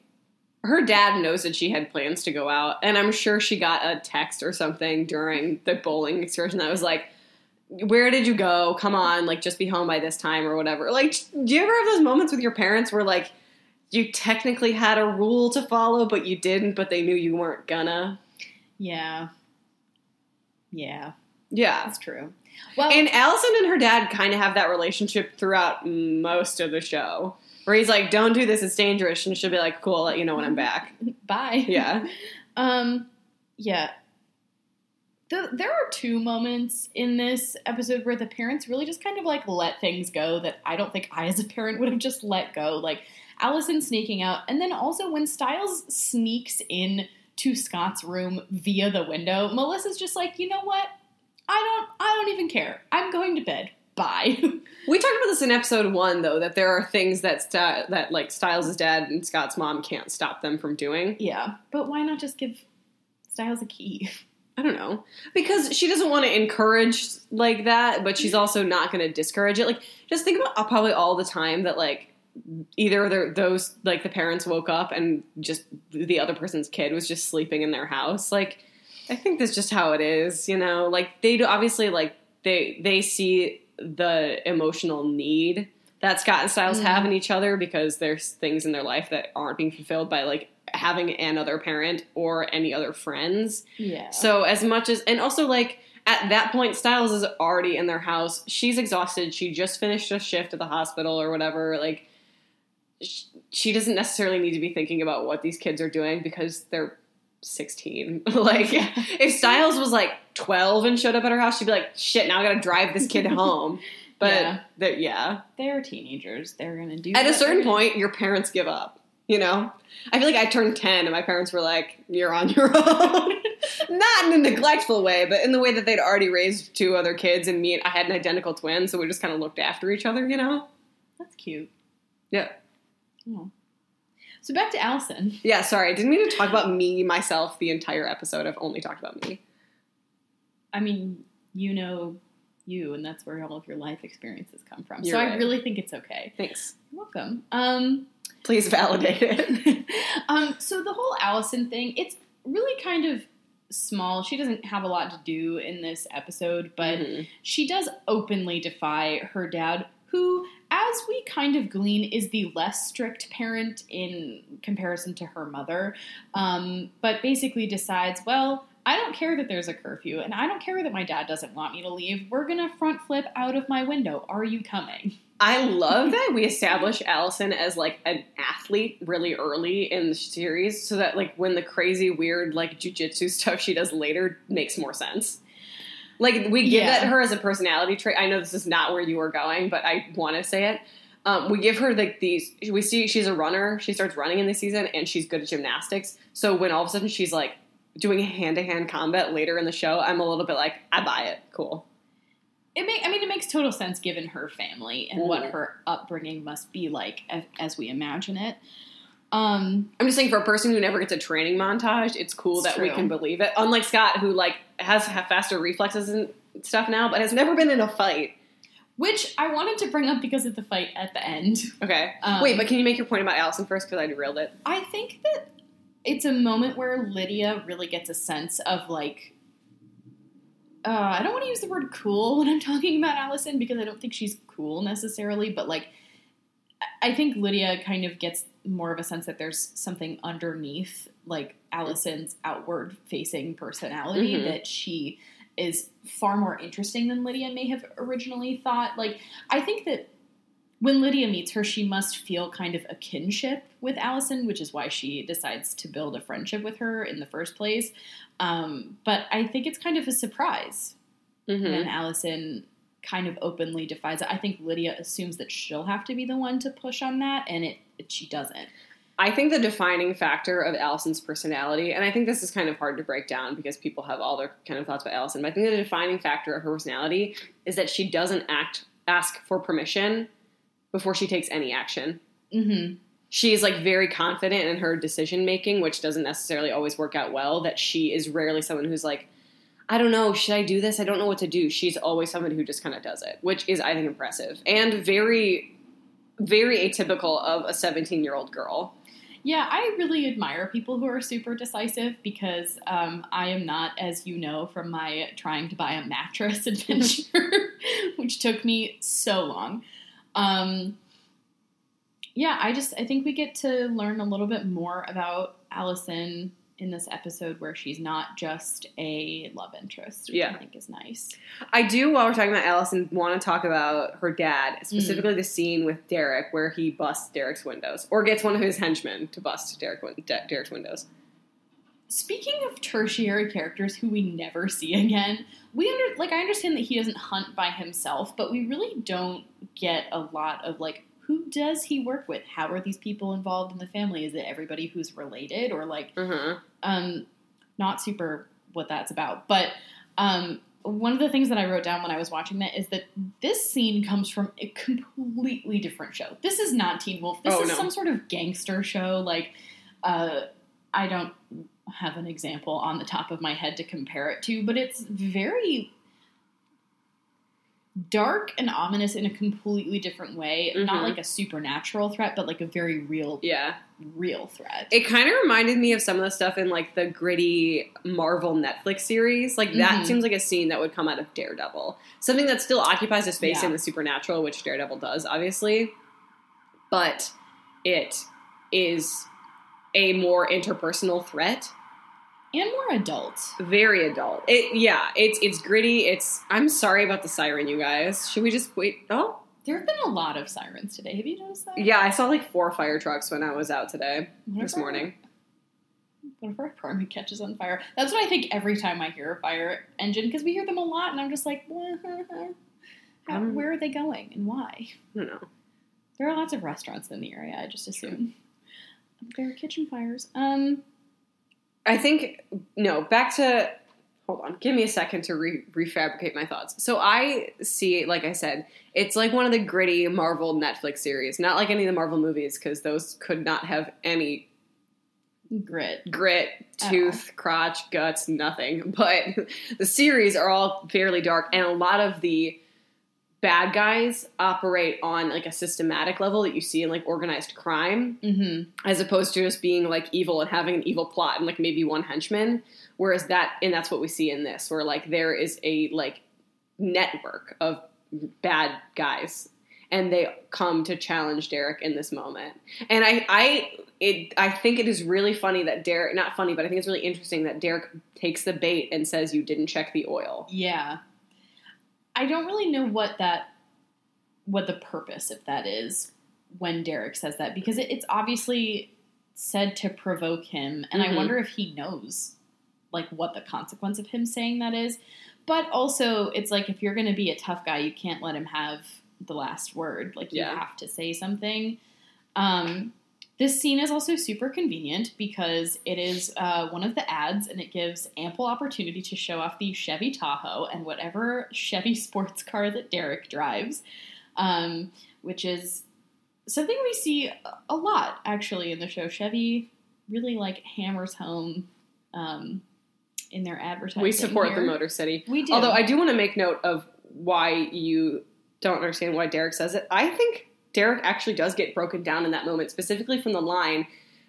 her dad knows that she had plans to go out, and I'm sure she got a text or something during the bowling excursion that was like, where did you go? Come on, like, just be home by this time or whatever. Like, do you ever have those moments with your parents where, like, you technically had a rule to follow, but you didn't, but they knew you weren't gonna? Yeah. That's true. Well, and Allison and her dad kind of have that relationship throughout most of the show. Where he's like, don't do this, it's dangerous. And she'll be like, cool, I'll let you know when I'm back. Bye. Yeah. There are two moments in this episode where the parents really just kind of, like, let things go that I don't think I as a parent would have just let go. Like, Allison sneaking out. And then also when Stiles sneaks in to Scott's room via the window, Melissa's just like, you know what? I don't even care. I'm going to bed. Bye. We talked about this in episode 1, though, that there are things that like, Stiles' dad and Scott's mom can't stop them from doing. Yeah. But why not just give Stiles a key? I don't know. Because she doesn't want to encourage, like, that, but she's also not going to discourage it. Like, just think about probably all the time that, like, either those, like, the parents woke up and just the other person's kid was just sleeping in their house. Like, I think that's just how it is, you know? Like, they obviously, like, they see the emotional need that Scott and Stiles have in each other because there's things in their life that aren't being fulfilled by, like, having another parent or any other friends. Yeah. So as much as, and also, like, at that point, Stiles is already in their house. She's exhausted. She just finished a shift at the hospital or whatever. Like, she doesn't necessarily need to be thinking about what these kids are doing because they're 16. Like, if Stiles was, like, 12 and showed up at her house, she'd be like, shit, now I gotta drive this kid home. But they're teenagers, they're gonna do at a certain point your parents give up, you know. I feel like I turned 10 and my parents were like, you're on your own. Not in a neglectful way, but in the way that they'd already raised two other kids, and me and I had an identical twin, so we just kind of looked after each other, you know. That's cute. Yeah. So back to Allison. Yeah, sorry. I didn't mean to talk about me, myself, the entire episode. I've only talked about me. I mean, you know you, and that's where all of your life experiences come from. You're so right. I really think it's okay. Thanks. You're welcome. Please validate it. So the whole Allison thing, it's really kind of small. She doesn't have a lot to do in this episode, but mm-hmm. she does openly defy her dad, who, as we kind of glean, is the less strict parent in comparison to her mother, but basically decides, well, I don't care that there's a curfew, and I don't care that my dad doesn't want me to leave. We're going to front flip out of my window. Are you coming? I love that we establish Allison as, like, an athlete really early in the series so that, like, when the crazy, weird, like, jujitsu stuff she does later makes more sense. Like, we give that her as a personality trait. I know this is not where you were going, but I want to say it. We give her, like, these – we see she's a runner. She starts running in this season, and she's good at gymnastics. So when all of a sudden she's, like, doing hand-to-hand combat later in the show, I'm a little bit like, I buy it. Cool. It makes total sense given her family and what her upbringing must be like as we imagine it. I'm just saying, for a person who never gets a training montage, it's cool that we can believe it. Unlike Scott, who, like, has faster reflexes and stuff now, but has never been in a fight. Which I wanted to bring up because of the fight at the end. Okay. Wait, but can you make your point about Allison first? Because I derailed it. I think that it's a moment where Lydia really gets a sense of, like, I don't want to use the word cool when I'm talking about Allison because I don't think she's cool necessarily, but, like, I think Lydia kind of gets more of a sense that there's something underneath, like, Allison's outward-facing personality mm-hmm. that she is far more interesting than Lydia may have originally thought. Like, I think that when Lydia meets her, she must feel kind of a kinship with Allison, which is why she decides to build a friendship with her in the first place. But I think it's kind of a surprise when Allison kind of openly defies it. I think Lydia assumes that she'll have to be the one to push on that, and she doesn't. I think the defining factor of Allison's personality, and I think this is kind of hard to break down because people have all their kind of thoughts about Allison, but I think the defining factor of her personality is that she doesn't ask for permission before she takes any action. Mm-hmm. She's, like, very confident in her decision-making, which doesn't necessarily always work out well, that she is rarely someone who's like, I don't know, should I do this? I don't know what to do. She's always someone who just kind of does it, which is, I think, impressive. And very, very atypical of a 17-year-old girl. Yeah, I really admire people who are super decisive because I am not, as you know, from my trying to buy a mattress adventure, which took me so long. I think we get to learn a little bit more about Allison in this episode where she's not just a love interest, which I think is nice. I do, while we're talking about Allison, want to talk about her dad, specifically the scene with Derek where he busts Derek's windows, or gets one of his henchmen to bust Derek's windows. Speaking of tertiary characters who we never see again, I understand that he doesn't hunt by himself, but we really don't get a lot of, like, who does he work with? How are these people involved in the family? Is it everybody who's related? Or, like, not super what that's about. But one of the things that I wrote down when I was watching that is that this scene comes from a completely different show. This is not Teen Wolf. This is some sort of gangster show. Like, I don't have an example on the top of my head to compare it to, but it's very dark and ominous in a completely different way. Mm-hmm. Not like a supernatural threat, but like a very real threat. It kind of reminded me of some of the stuff in, like, the gritty Marvel Netflix series. Like, that seems like a scene that would come out of Daredevil. Something that still occupies a space in the supernatural, which Daredevil does, obviously. But it is a more interpersonal threat. And more adult. Very adult. It's gritty. I'm sorry about the siren, you guys. Should we just wait? Oh? There have been a lot of sirens today. Have you noticed that? Yeah, I saw, like, 4 fire trucks when I was out today, morning. What if our apartment catches on fire? That's what I think every time I hear a fire engine, because we hear them a lot, and I'm just like, where are they going, and why? I don't know. There are lots of restaurants in the area, I just assume. Sure. There are kitchen fires. Hold on. Give me a second to refabricate my thoughts. So I see, like I said, it's like one of the gritty Marvel Netflix series. Not like any of the Marvel movies, because those could not have any Grit, tooth, crotch, guts, nothing. But the series are all fairly dark, and a lot of the bad guys operate on like a systematic level that you see in like organized crime, mm-hmm. as opposed to just being like evil and having an evil plot and like maybe one henchman. Whereas that's what we see in this, where like there is a like network of bad guys, and they come to challenge Derek in this moment. And I think it is really funny that Derek, not funny, but I think it's really interesting that Derek takes the bait and says, you didn't check the oil. Yeah. I don't really know what the purpose of that is when Derek says that, because it's obviously said to provoke him. And mm-hmm. I wonder if he knows like what the consequence of him saying that is. But also it's like, if you're going to be a tough guy, you can't let him have the last word. Like you have to say something. This scene is also super convenient because it is one of the ads, and it gives ample opportunity to show off the Chevy Tahoe and whatever Chevy sports car that Derek drives, which is something we see a lot, actually, in the show. Chevy really, like, hammers home in their advertising. We support the Motor City. We do. Although I do want to make note of why you don't understand why Derek says it. I think Derek actually does get broken down in that moment, specifically from the line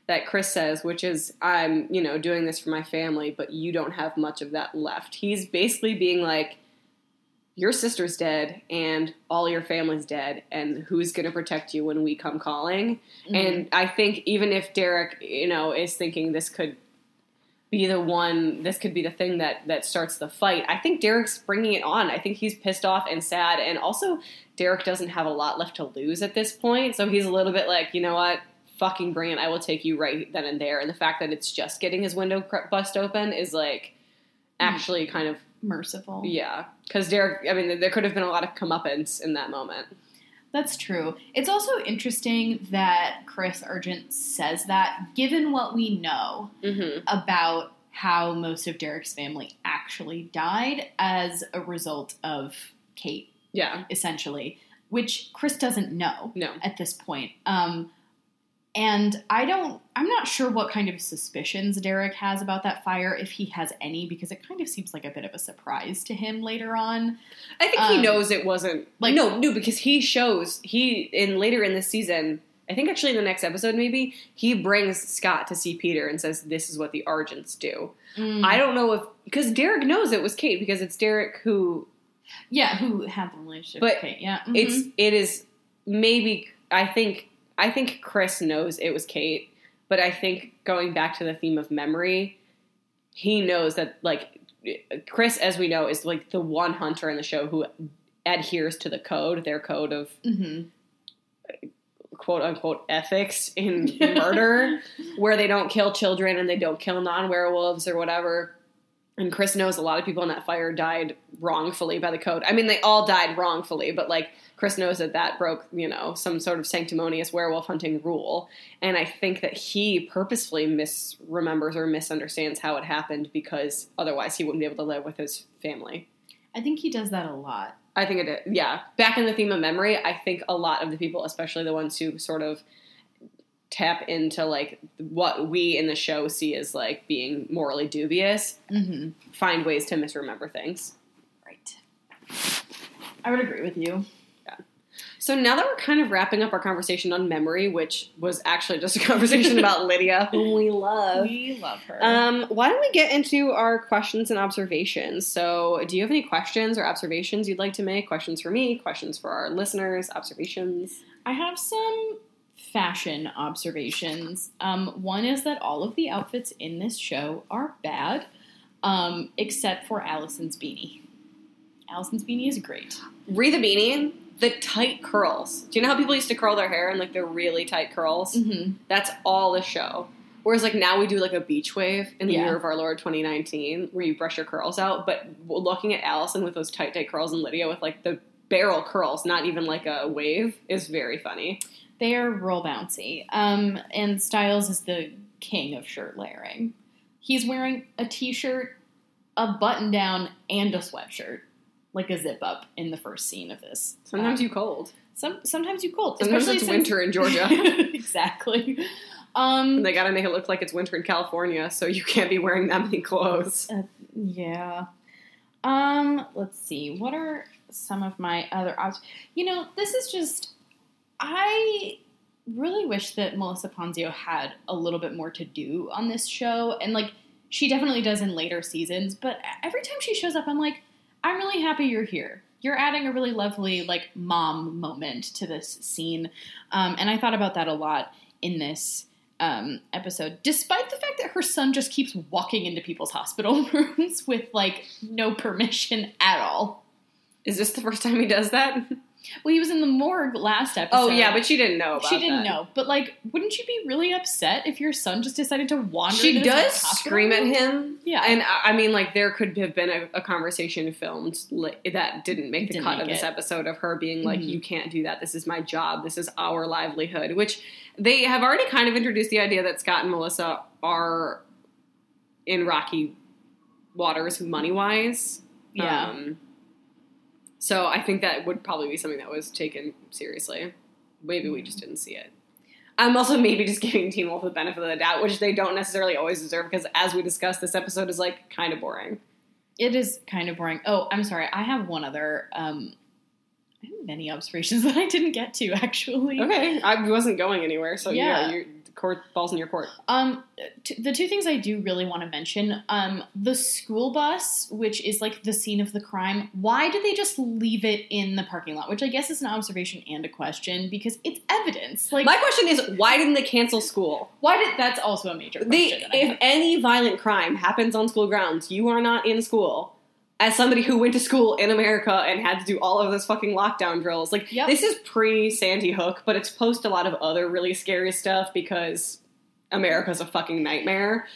that Chris says, which is, I'm, you know, doing this for my family, but you don't have much of that left. He's basically being like, your sister's dead and all your family's dead, and who's going to protect you when we come calling? Mm-hmm. And I think even if Derek, you know, is thinking this could be the thing that starts the fight, I think Derek's bringing it on. I think he's pissed off and sad. And also, Derek doesn't have a lot left to lose at this point. So he's a little bit like, you know what? Fucking bring it. I will take you right then and there. And the fact that it's just getting his window bust open is like actually kind of merciful. Yeah. Because Derek, I mean, there could have been a lot of comeuppance in that moment. That's true. It's also interesting that Chris Argent says that, given what we know mm-hmm. about how most of Derek's family actually died as a result of Kate, essentially, which Chris doesn't know at this point. And I'm not sure what kind of suspicions Derek has about that fire, if he has any, because it kind of seems like a bit of a surprise to him later on. I think he knows it wasn't, like, no, because later in the season, I think actually in the next episode maybe, he brings Scott to see Peter and says, this is what the Argents do. Mm. I don't know if, because Derek knows it was Kate, because it's Derek who had the relationship with Kate, mm-hmm. I think Chris knows it was Kate, but I think going back to the theme of memory, he knows that, like, Chris, as we know, is, like, the one hunter in the show who adheres to their code of, mm-hmm. quote-unquote, ethics in murder, where they don't kill children and they don't kill non-werewolves or whatever. And Chris knows a lot of people in that fire died wrongfully by the code. I mean, they all died wrongfully, but, like, Chris knows that broke, you know, some sort of sanctimonious werewolf hunting rule. And I think that he purposefully misremembers or misunderstands how it happened, because otherwise he wouldn't be able to live with his family. I think he does that a lot. I think it is, yeah. Back in the theme of memory, I think a lot of the people, especially the ones who sort of tap into, like, what we in the show see as, like, being morally dubious, mm-hmm. find ways to misremember things. Right. I would agree with you. So now that we're kind of wrapping up our conversation on memory, which was actually just a conversation about Lydia, whom we love. We love her. Why don't we get into our questions and observations? So do you have any questions or observations you'd like to make? Questions for me, questions for our listeners, observations? I have some fashion observations. One is that all of the outfits in this show are bad, except for Allison's beanie. Allison's beanie is great. Wreathe the beanie. The tight curls. Do you know how people used to curl their hair in, like, the really tight curls? Mm-hmm. That's all the show. Whereas, like, now we do, like, a beach wave in the year of our Lord 2019 where you brush your curls out. But looking at Allison with those tight curls and Lydia with, like, the barrel curls, not even, like, a wave, is very funny. They are roll bouncy. And Stiles is the king of shirt layering. He's wearing a t-shirt, a button-down, and a sweatshirt. Like a zip up in the first scene of this. Sometimes you cold. Sometimes you cold. Sometimes it's winter in Georgia. Exactly. And they gotta make it look like it's winter in California, so you can't be wearing that many clothes. Yeah. Let's see. What are some of my other options? You know, this is just... I really wish that Melissa Ponzio had a little bit more to do on this show. And, like, she definitely does in later seasons. But every time she shows up, I'm like, I'm really happy you're here. You're adding a really lovely, like, mom moment to this scene. And I thought about that a lot in this episode, despite the fact that her son just keeps walking into people's hospital rooms with, like, no permission at all. Is this the first time he does that? Well, he was in the morgue last episode. Oh, yeah, but she didn't know about that. She didn't know. But, like, wouldn't you be really upset if your son just decided to wander into the hospital? She does scream at him. Yeah. And, I mean, like, there could have been a conversation filmed that didn't make the cut of this episode of her being like, you can't do that. This is my job. This is our livelihood. Which, they have already kind of introduced the idea that Scott and Melissa are in rocky waters money-wise. Yeah. So I think that would probably be something that was taken seriously. Maybe we just didn't see it. I'm also maybe just giving Teen Wolf the benefit of the doubt, which they don't necessarily always deserve, because as we discussed, this episode is, like, kind of boring. It is kind of boring. Oh, I'm sorry. I have one other... I have many observations that I didn't get to, actually. Okay. I wasn't going anywhere, so yeah you court falls in your court. The two things I do really want to mention, the school bus, which is like the scene of the crime, why do they just leave it in the parking lot? Which I guess is an observation and a question, because it's evidence. Like, my question is, why didn't they cancel school? That's also a major question. If any violent crime happens on school grounds, you are not in school. As somebody who went to school in America and had to do all of those fucking lockdown drills. Like, This is pre-Sandy Hook, but it's post a lot of other really scary stuff because America's a fucking nightmare.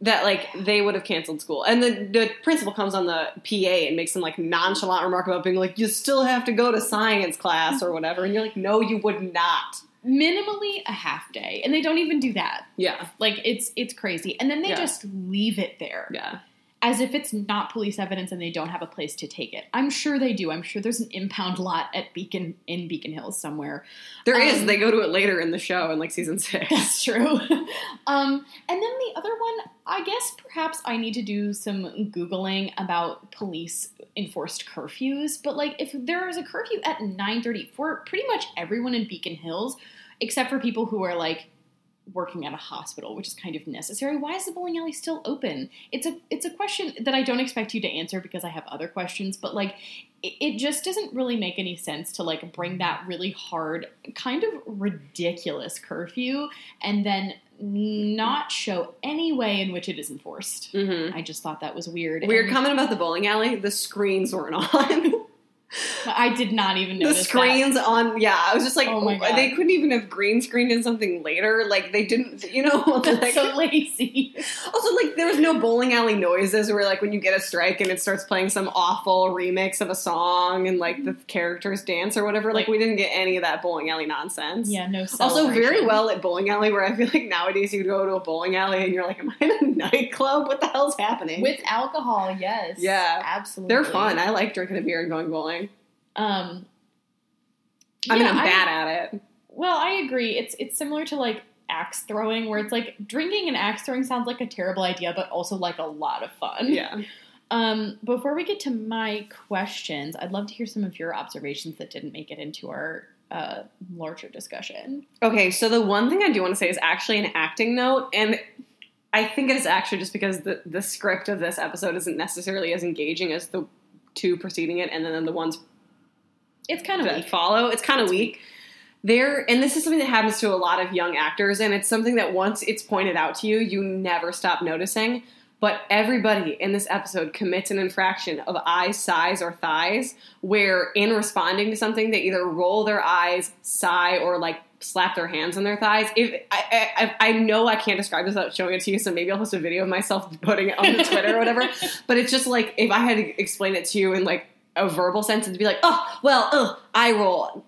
That, like, they would have canceled school. And the principal comes on the PA and makes some, like, nonchalant remark about being like, you still have to go to science class or whatever. And you're like, no, you would not. Minimally a half day. And they don't even do that. Yeah. Like, it's crazy. And then they just leave it there. Yeah. As if it's not police evidence and they don't have a place to take it. I'm sure they do. I'm sure there's an impound lot at Beacon Hills somewhere. There is. They go to it later in the show in, like, season 6. That's true. And then the other one, I guess perhaps I need to do some Googling about police-enforced curfews. But, like, if there is a curfew at 9:30 for pretty much everyone in Beacon Hills, except for people who are, like, working at a hospital, which is kind of necessary. Why is the bowling alley still open? It's a question that I don't expect you to answer because I have other questions, but, like, it just doesn't really make any sense to, like, bring that really hard, kind of ridiculous curfew and then not show any way in which it is enforced. Mm-hmm. I just thought that was weird. Weird comment about the bowling alley. The screens weren't on. I did not even notice the screens that. I was just like, oh my God. They couldn't even have green screened in something later. Like, they didn't, you know. That's like, so lazy. Also, like, there was no bowling alley noises where, like, when you get a strike and it starts playing some awful remix of a song and, like, the characters dance or whatever. Like, we didn't get any of that bowling alley nonsense. Yeah, no celebration. Also, very well at bowling alley, where I feel like nowadays you go to a bowling alley and you're like, am I in a nightclub? What the hell's happening? With alcohol, yes. Yeah. Absolutely. They're fun. I like drinking a beer and going bowling. I'm bad at it. Well, I agree. It's similar to, like, axe throwing, where it's like drinking and axe throwing sounds like a terrible idea, but also, like, a lot of fun. Yeah. Before we get to my questions, I'd love to hear some of your observations that didn't make it into our larger discussion. Okay, so the one thing I do want to say is actually an acting note, and I think it is actually just because the script of this episode isn't necessarily as engaging as the two preceding it, and then the ones it's kind of that follow. It's kind of weak. There, and this is something that happens to a lot of young actors, and it's something that once it's pointed out to you, you never stop noticing. But everybody in this episode commits an infraction of eyes, sighs, or thighs, where in responding to something, they either roll their eyes, sigh, or, like, slap their hands on their thighs. If I know I can't describe this without showing it to you, so maybe I'll post a video of myself putting it on the Twitter or whatever. But it's just like, if I had to explain it to you in, like, a verbal sense, it'd be like, eye roll,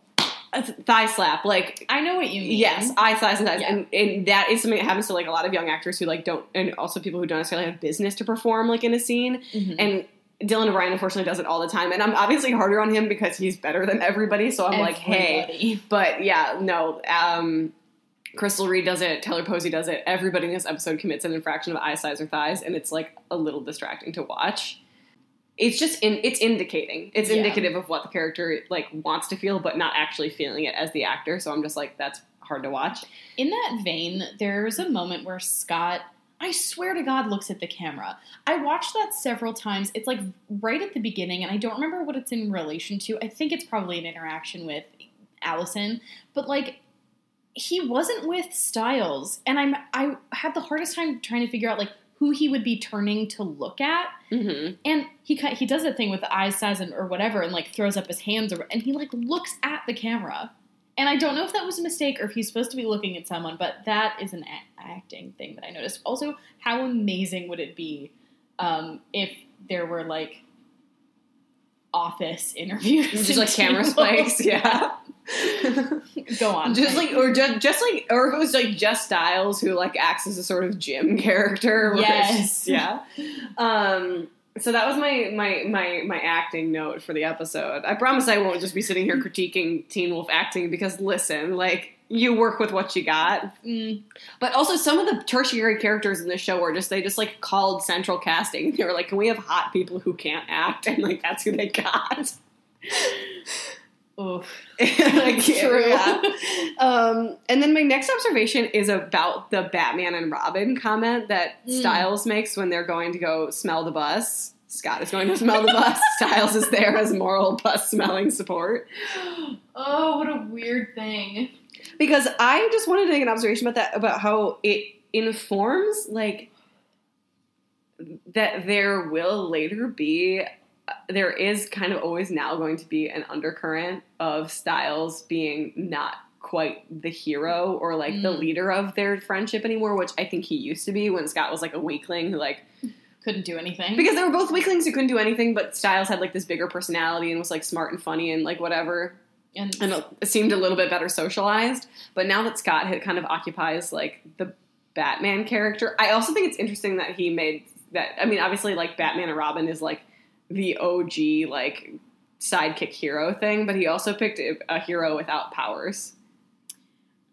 thigh slap. Like, I know what you mean. Yes, eye size and thighs. Yeah. And that is something that happens to, like, a lot of young actors who, like, don't, and also people who don't necessarily have business to perform, like, in a scene. Mm-hmm. And Dylan O'Brien, unfortunately, does it all the time. And I'm obviously harder on him because he's better than everybody. So I'm like, hey. But yeah, no. Crystal Reed does it. Taylor Posey does it. Everybody in this episode commits an infraction of eye size or thighs, and it's, like, a little distracting to watch. It's just, it's indicating. It's indicative of what the character, like, wants to feel, but not actually feeling it as the actor. So I'm just like, that's hard to watch. In that vein, there's a moment where Scott, I swear to God, looks at the camera. I watched that several times. It's, like, right at the beginning, and I don't remember what it's in relation to. I think it's probably an interaction with Allison, but, like, he wasn't with Stiles, and I had the hardest time trying to figure out, like, who he would be turning to look at. Mm-hmm. And he does that thing with the eye size and, or whatever, and, like, throws up his hands, or, and he, like, looks at the camera. And I don't know if that was a mistake or if he's supposed to be looking at someone, but that is an acting thing that I noticed. Also, how amazing would it be if there were, like, office interviews? Just, like, camera spikes, yeah. Go on. Or if it was like just Stiles who like acts as a sort of gym character. Yes. Yeah. So that was my acting note for the episode. I promise I won't just be sitting here critiquing Teen Wolf acting because listen, like you work with what you got. Mm. But also some of the tertiary characters in this show were just, they just like called central casting. They were like, can we have hot people who can't act? And like, that's who they got. Oh, like, true. Yeah. And then my next observation is about the Batman and Robin comment that Stiles makes when they're going to go smell the bus. Scott is going to smell the bus. Stiles is there as moral bus smelling support. Oh, what a weird thing. Because I just wanted to make an observation about that, about how it informs, like, that there will later be, there is kind of always now going to be an undercurrent of Stiles being not quite the hero or like the leader of their friendship anymore, which I think he used to be when Scott was like a weakling who like couldn't do anything, because they were both weaklings who couldn't do anything, but Stiles had like this bigger personality and was like smart and funny and like whatever, and seemed a little bit better socialized. But now that Scott had kind of occupies like the Batman character, I also think it's interesting that he made that, I mean obviously like Batman and Robin is like the OG, like, sidekick hero thing, but he also picked a hero without powers.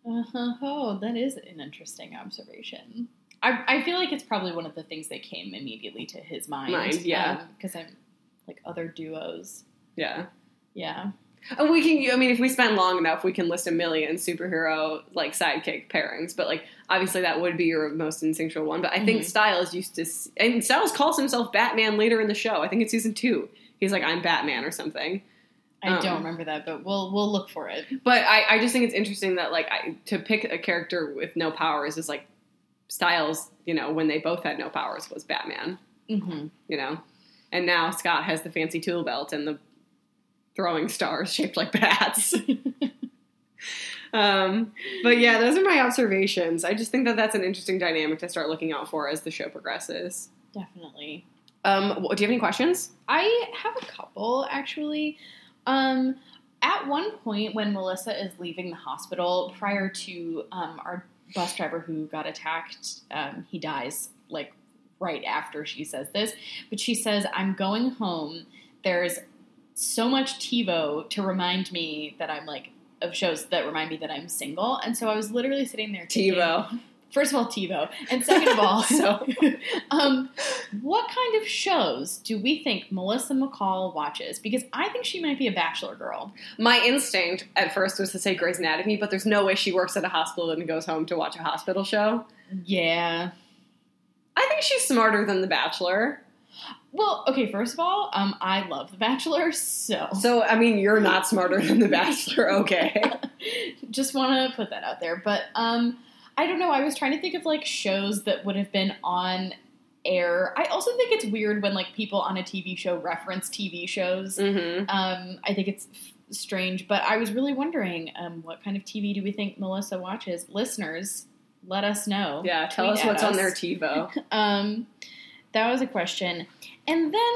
Oh, that is an interesting observation. I feel like it's probably one of the things that came immediately to his mind. Yeah. Because I'm, like, other duos. Yeah. Yeah. And we can, I mean, if we spend long enough, we can list a million superhero, like, sidekick pairings. But, like, obviously that would be your most instinctual one. But I think Stiles used to, and Stiles calls himself Batman later in the show. I think it's season 2. He's like, I'm Batman or something. I don't remember that, but we'll look for it. But I just think it's interesting that, like, to pick a character with no powers is, like, Stiles, you know, when they both had no powers was Batman. Mm-hmm. You know? And now Scott has the fancy tool belt and the throwing stars shaped like bats. But yeah, those are my observations. I just think that that's an interesting dynamic to start looking out for as the show progresses. Definitely. Do you have any questions? I have a couple, actually. At one point when Melissa is leaving the hospital, prior to our bus driver who got attacked, he dies, like, right after she says this. But she says, I'm going home. There's so much TiVo to remind me that I'm, like, of shows that remind me that I'm single. And so I was literally sitting there thinking, TiVo. First of all, TiVo. And second of all, what kind of shows do we think Melissa McCall watches? Because I think she might be a Bachelor girl. My instinct at first was to say Grey's Anatomy, but there's no way she works at a hospital and goes home to watch a hospital show. Yeah. I think she's smarter than The Bachelor. Well, okay, first of all, I love The Bachelor, so... So, I mean, you're not smarter than The Bachelor, okay. Just want to put that out there. But, I don't know, I was trying to think of, like, shows that would have been on air. I also think it's weird when, like, people on a TV show reference TV shows. Mm-hmm. I think it's strange, but I was really wondering, what kind of TV do we think Melissa watches? Listeners, let us know. Yeah, tell us what's on their TiVo. That was a question. And then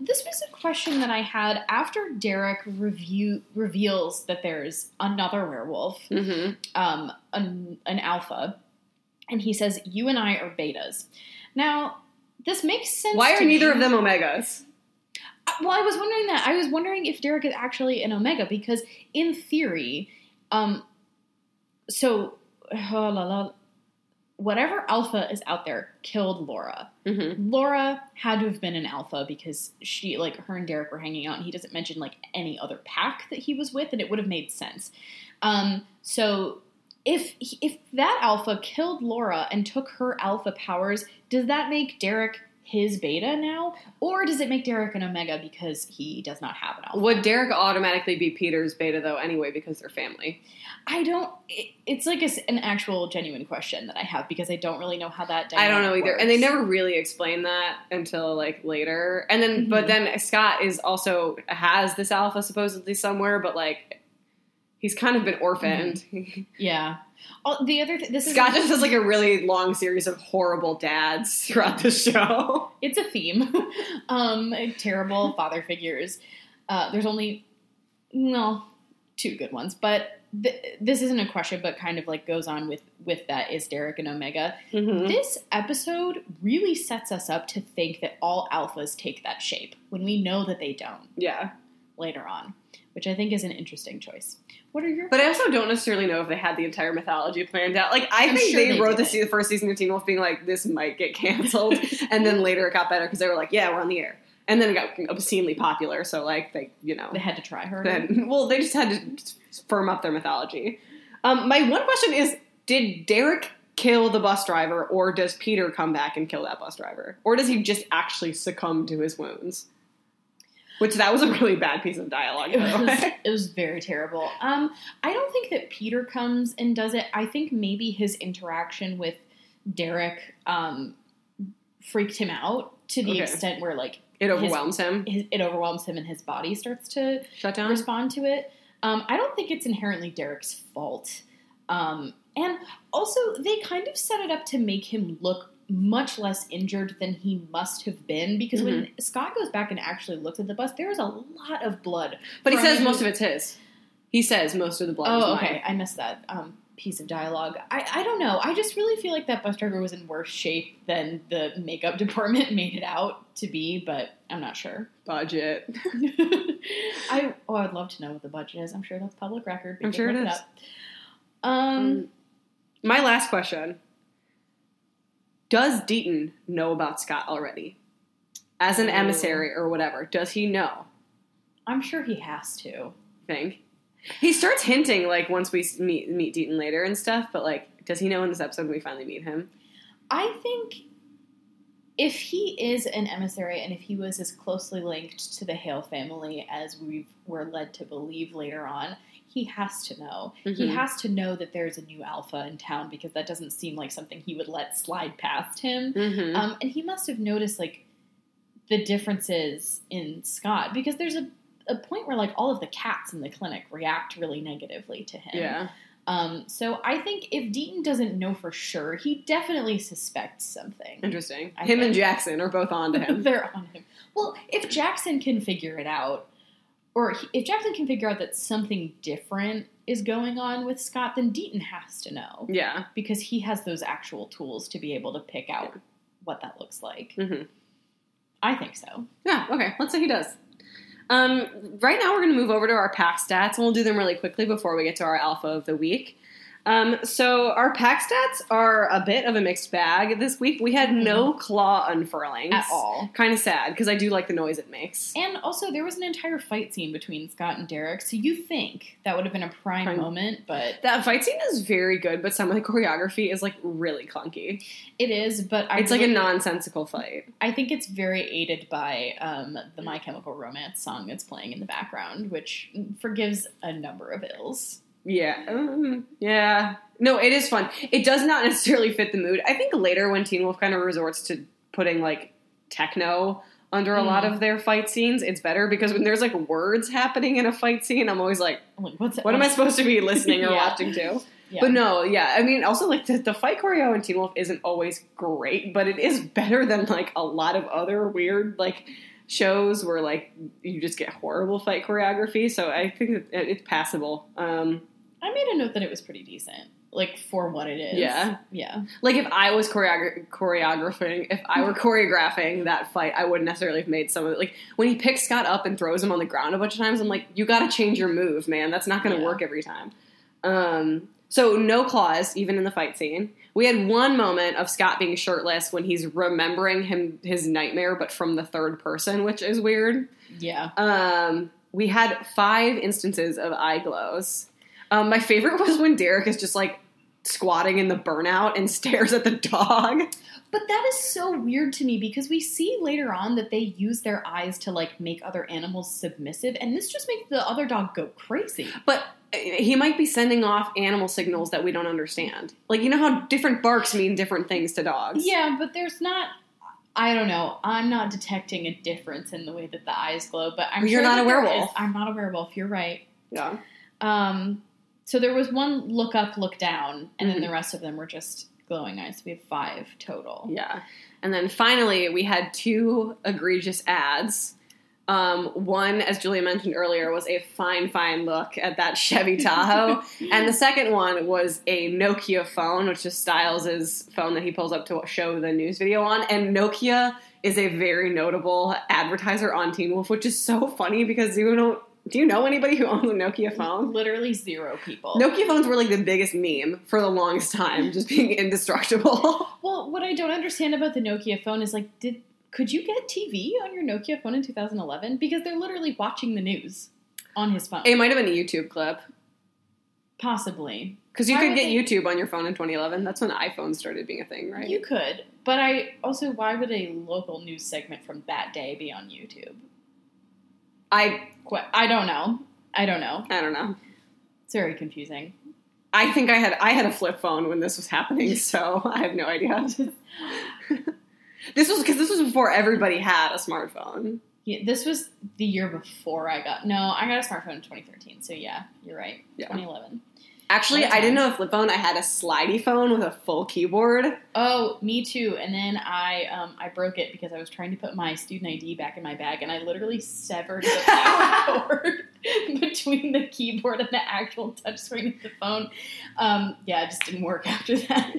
this was a question that I had after Derek reveals that there's another werewolf, an alpha, and he says, you and I are betas. Now, this makes sense. Why are neither of them omegas? Well, I was wondering that. I was wondering if Derek is actually an omega, because in theory, so whatever alpha is out there killed Laura. Mm-hmm. Laura had to have been an alpha because she, like, her and Derek were hanging out, and he doesn't mention, like, any other pack that he was with, and it would have made sense. So if that alpha killed Laura and took her alpha powers, does that make Derek his beta now? Or does it make Derek an omega because he does not have an alpha? Would Derek automatically be Peter's beta, though, anyway, because they're family? It's like an actual genuine question that I have, because I don't really know how that dynamic works. I don't know either. Works. And they never really explain that until, like, later. And then, mm-hmm. But then Scott is also, has this alpha supposedly somewhere, but, like, he's kind of been orphaned. Mm-hmm. Yeah. The other thing, Scott just has, like, a really long series of horrible dads throughout the show. It's a theme. Terrible father figures. There's only, two good ones. But this isn't a question, but kind of, like, goes on with that, is Derek an omega? Mm-hmm. This episode really sets us up to think that all alphas take that shape when we know that they don't. Yeah. Later on. Which I think is an interesting choice. What are your But thoughts? I also don't necessarily know if they had the entire mythology planned out. Like, I think they wrote the first season of Teen Wolf being like, this might get canceled. And then later it got better because they were like, yeah, we're on the air. And then it got obscenely popular. So, like, They had to try her. They just had to firm up their mythology. My one question is, did Derek kill the bus driver, or does Peter come back and kill that bus driver? Or does he just actually succumb to his wounds? Which, that was a really bad piece of dialogue. It was very terrible. I don't think that Peter comes and does it. I think maybe his interaction with Derek freaked him out to the extent where, like, it overwhelms him. It overwhelms him, and his body starts to shut down, respond to it. I don't think it's inherently Derek's fault. And also, they kind of set it up to make him look much less injured than he must have been, because mm-hmm. when Scott goes back and actually looks at the bus, there's a lot of blood. But he says most of it's his. He says most of the blood is mine. Okay. I missed that piece of dialogue. I don't know. I just really feel like that bus driver was in worse shape than the makeup department made it out to be, but I'm not sure. Budget. I'd love to know what the budget is. I'm sure that's public record. I'm sure it is. My last question. Does Deaton know about Scott already? As an emissary or whatever, does he know? I'm sure he has to. Think? He starts hinting, like, once we meet Deaton later and stuff, but, like, does he know in this episode when we finally meet him? I think if he is an emissary, and if he was as closely linked to the Hale family as we were led to believe later on, he has to know. Mm-hmm. He has to know that there's a new alpha in town, because that doesn't seem like something he would let slide past him. Mm-hmm. And he must have noticed, like, the differences in Scott, because there's a point where, like, all of the cats in the clinic react really negatively to him. Yeah. So I think if Deaton doesn't know for sure, he definitely suspects something. Interesting. I think. And Jackson are both on to him. They're on him. Well, if Jackson can figure it out, or if Jackson can figure out that something different is going on with Scott, then Deaton has to know. Yeah. Because he has those actual tools to be able to pick out what that looks like. Mm-hmm. I think so. Yeah, okay. Let's say he does. Right now we're going to move over to our pack stats, and we'll do them really quickly before we get to our alpha of the week. So our pack stats are a bit of a mixed bag this week. We had no claw unfurlings. At all. Kind of sad, because I do like the noise it makes. And also, there was an entire fight scene between Scott and Derek, so you think that would have been a prime moment, but... That fight scene is very good, but some of the choreography is, like, really clunky. It is, but I... It's like a nonsensical fight. I think it's very aided by the My Chemical Romance song that's playing in the background, which forgives a number of ills. Yeah. Yeah. No, it is fun. It does not necessarily fit the mood. I think later, when Teen Wolf kind of resorts to putting, like, techno under a lot of their fight scenes, it's better, because when there's, like, words happening in a fight scene, I'm always like, what am I supposed to be listening or watching to? Yeah. But no, yeah. I mean, also, like, the fight choreo in Teen Wolf isn't always great, but it is better than, like, a lot of other weird, like, shows where, like, you just get horrible fight choreography. So I think that it's passable. I made a note that it was pretty decent, like, for what it is. Yeah. Yeah. Like, if I was choreographing that fight, I wouldn't necessarily have made some of it. Like, when he picks Scott up and throws him on the ground a bunch of times, I'm like, you gotta change your move, man. That's not gonna work every time. So no claws, even in the fight scene. We had one moment of Scott being shirtless when he's remembering his nightmare, but from the third person, which is weird. Yeah. We had 5 instances of eye glows. My favorite was when Derek is just like squatting in the burnout and stares at the dog. But that is so weird to me because we see later on that they use their eyes to like make other animals submissive, and this just makes the other dog go crazy. But he might be sending off animal signals that we don't understand. Like, you know how different barks mean different things to dogs? Yeah, but there's not... I don't know. I'm not detecting a difference in the way that the eyes glow, but I'm You're sure not a werewolf. I'm not a werewolf. You're right. Yeah. So there was one look up, look down, and then the rest of them were just glowing eyes. We have 5 total. Yeah. And then finally, we had 2 egregious ads. One, as Julia mentioned earlier, was a fine, fine look at that Chevy Tahoe. And the second one was a Nokia phone, which is Stiles' phone that he pulls up to show the news video on. And Nokia is a very notable advertiser on Teen Wolf, which is so funny because do you know anybody who owns a Nokia phone? Literally 0 people. Nokia phones were like the biggest meme for the longest time, just being indestructible. Well, what I don't understand about the Nokia phone is like, could you get TV on your Nokia phone in 2011? Because they're literally watching the news on his phone. It might have been a YouTube clip. Possibly. Because you could get YouTube on your phone in 2011. That's when iPhones started being a thing, right? You could. But why would a local news segment from that day be on YouTube? I don't know. It's very confusing. I think I had a flip phone when this was happening, so I have no idea. This was before everybody had a smartphone. Yeah, this was the year before I got a smartphone in 2013. So yeah, you're right. Yeah. 2011. Actually, I didn't have a flip phone. I had a slidey phone with a full keyboard. Oh, me too. And then I broke it because I was trying to put my student ID back in my bag, and I literally severed the power cord between the keyboard and the actual touchscreen of the phone. Yeah, it just didn't work after that.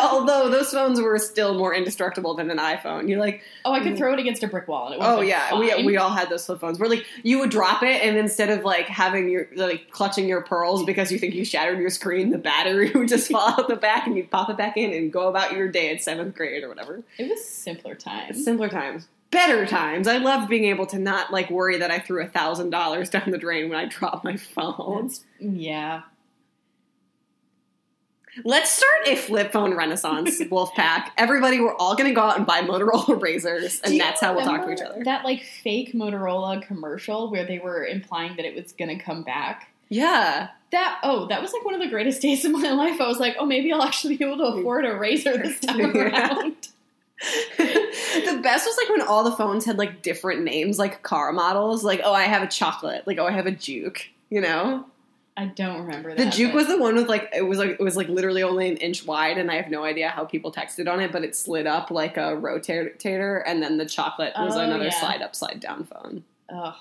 Although those phones were still more indestructible than an iPhone. You're like, oh, I could throw it against a brick wall, and it would. Oh yeah, fine. we all had those flip phones where like you would drop it, and instead of like having your like clutching your pearls because you think you shattered your screen, the battery would just fall out the back and you'd pop it back in and go about your day in 7th grade or whatever. It was simpler times. Simpler times. Better times. I loved being able to not, like, worry that I threw $1,000 down the drain when I dropped my phone. Yeah. Let's start a flip phone renaissance, Wolfpack. Everybody, we're all going to go out and buy Motorola razors, and that's how we'll talk to each other. That, like, fake Motorola commercial where they were implying that it was going to come back? Yeah. That was like one of the greatest days of my life. I was like, oh, maybe I'll actually be able to afford a razor this time around. The best was like when all the phones had like different names, like car models. Like, oh, I have a chocolate. Like, oh, I have a Juke. You know? I don't remember that. The Juke was the one with like it was like literally only an inch wide, and I have no idea how people texted on it, but it slid up like a rotator, and then the chocolate was slide up, slide down phone. Ugh.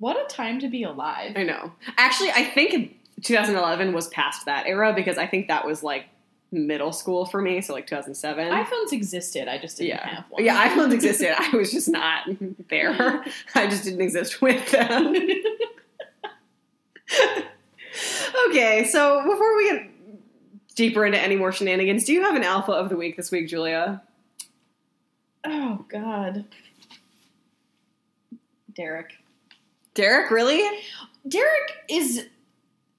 What a time to be alive. I know. Actually, I think 2011 was past that era because I think that was, like, middle school for me, so, like, 2007. iPhones existed. I just didn't have one. Yeah, iPhones existed. I was just not there. I just didn't exist with them. Okay, so before we get deeper into any more shenanigans, do you have an alpha of the week this week, Julia? Oh, God. Derek. Derek, really? Derek is...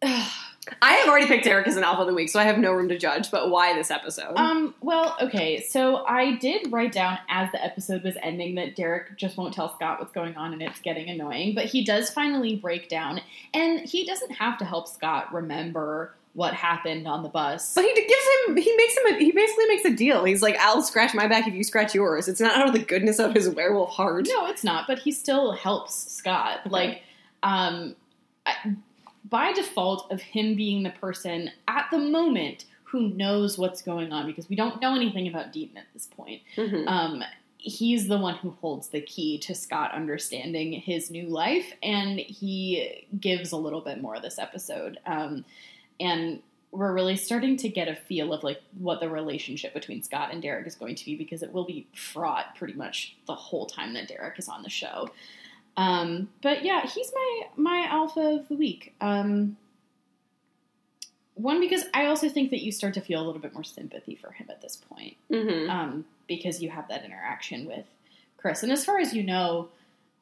I have already picked Derek as an alpha of the week, so I have no room to judge, but why this episode? Well, okay, so I did write down as the episode was ending that Derek just won't tell Scott what's going on, and it's getting annoying, but he does finally break down, and he doesn't have to help Scott remember what happened on the bus. But he basically makes a deal. He's like, I'll scratch my back if you scratch yours. It's not out of the goodness of his werewolf heart. No, it's not, but he still helps Scott. Okay. Like, by default of him being the person at the moment who knows what's going on, because we don't know anything about Deaton at this point. Mm-hmm. He's the one who holds the key to Scott understanding his new life, and he gives a little bit more this episode. And we're really starting to get a feel of, like, what the relationship between Scott and Derek is going to be, because it will be fraught pretty much the whole time that Derek is on the show. But, yeah, he's my alpha of the week. One, because I also think that you start to feel a little bit more sympathy for him at this point. Mm-hmm. Because you have that interaction with Chris. And as far as you know,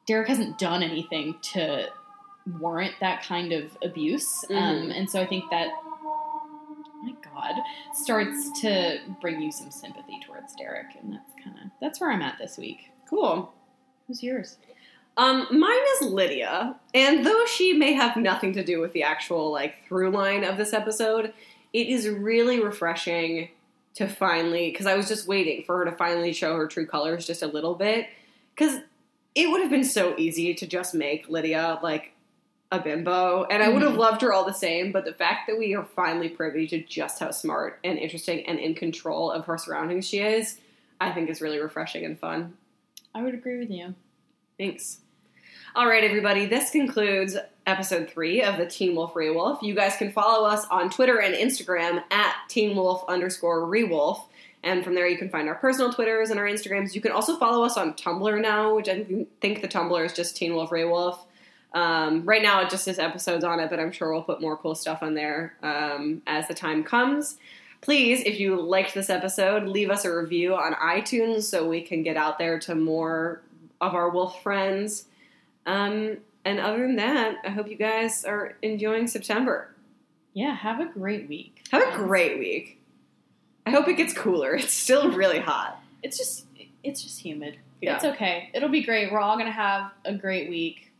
Derek hasn't done anything to warrant that kind of abuse. Mm-hmm. And so I think that, oh my God, starts to bring you some sympathy towards Derek. And that's where I'm at this week. Cool. Who's yours? Mine is Lydia, and though she may have nothing to do with the actual, through line of this episode, it is really refreshing to finally, because I was just waiting for her to finally show her true colors just a little bit, because it would have been so easy to just make Lydia, a bimbo, and I would have loved her all the same, but the fact that we are finally privy to just how smart and interesting and in control of her surroundings she is, I think is really refreshing and fun. I would agree with you. Thanks. All right, everybody. This concludes episode 3 of the Teen Wolf ReWolf. You guys can follow us on Twitter and Instagram at @TeenWolf_ReWolf. And from there, you can find our personal Twitters and our Instagrams. You can also follow us on Tumblr now, which I think the Tumblr is just Teen Wolf ReWolf. Right now, it just says episodes on it, but I'm sure we'll put more cool stuff on there as the time comes. Please, if you liked this episode, leave us a review on iTunes so we can get out there to more of our wolf friends. And other than that, I hope you guys are enjoying September. Yeah, have a great week. Have a great week. I hope it gets cooler. It's still really hot. It's just humid. Yeah. It's okay. It'll be great. We're all going to have a great week.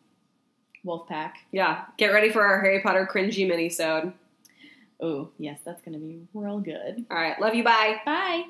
Wolfpack. Yeah. Get ready for our Harry Potter cringy mini-sode. Oh, yes. That's going to be real good. All right. Love you. Bye. Bye.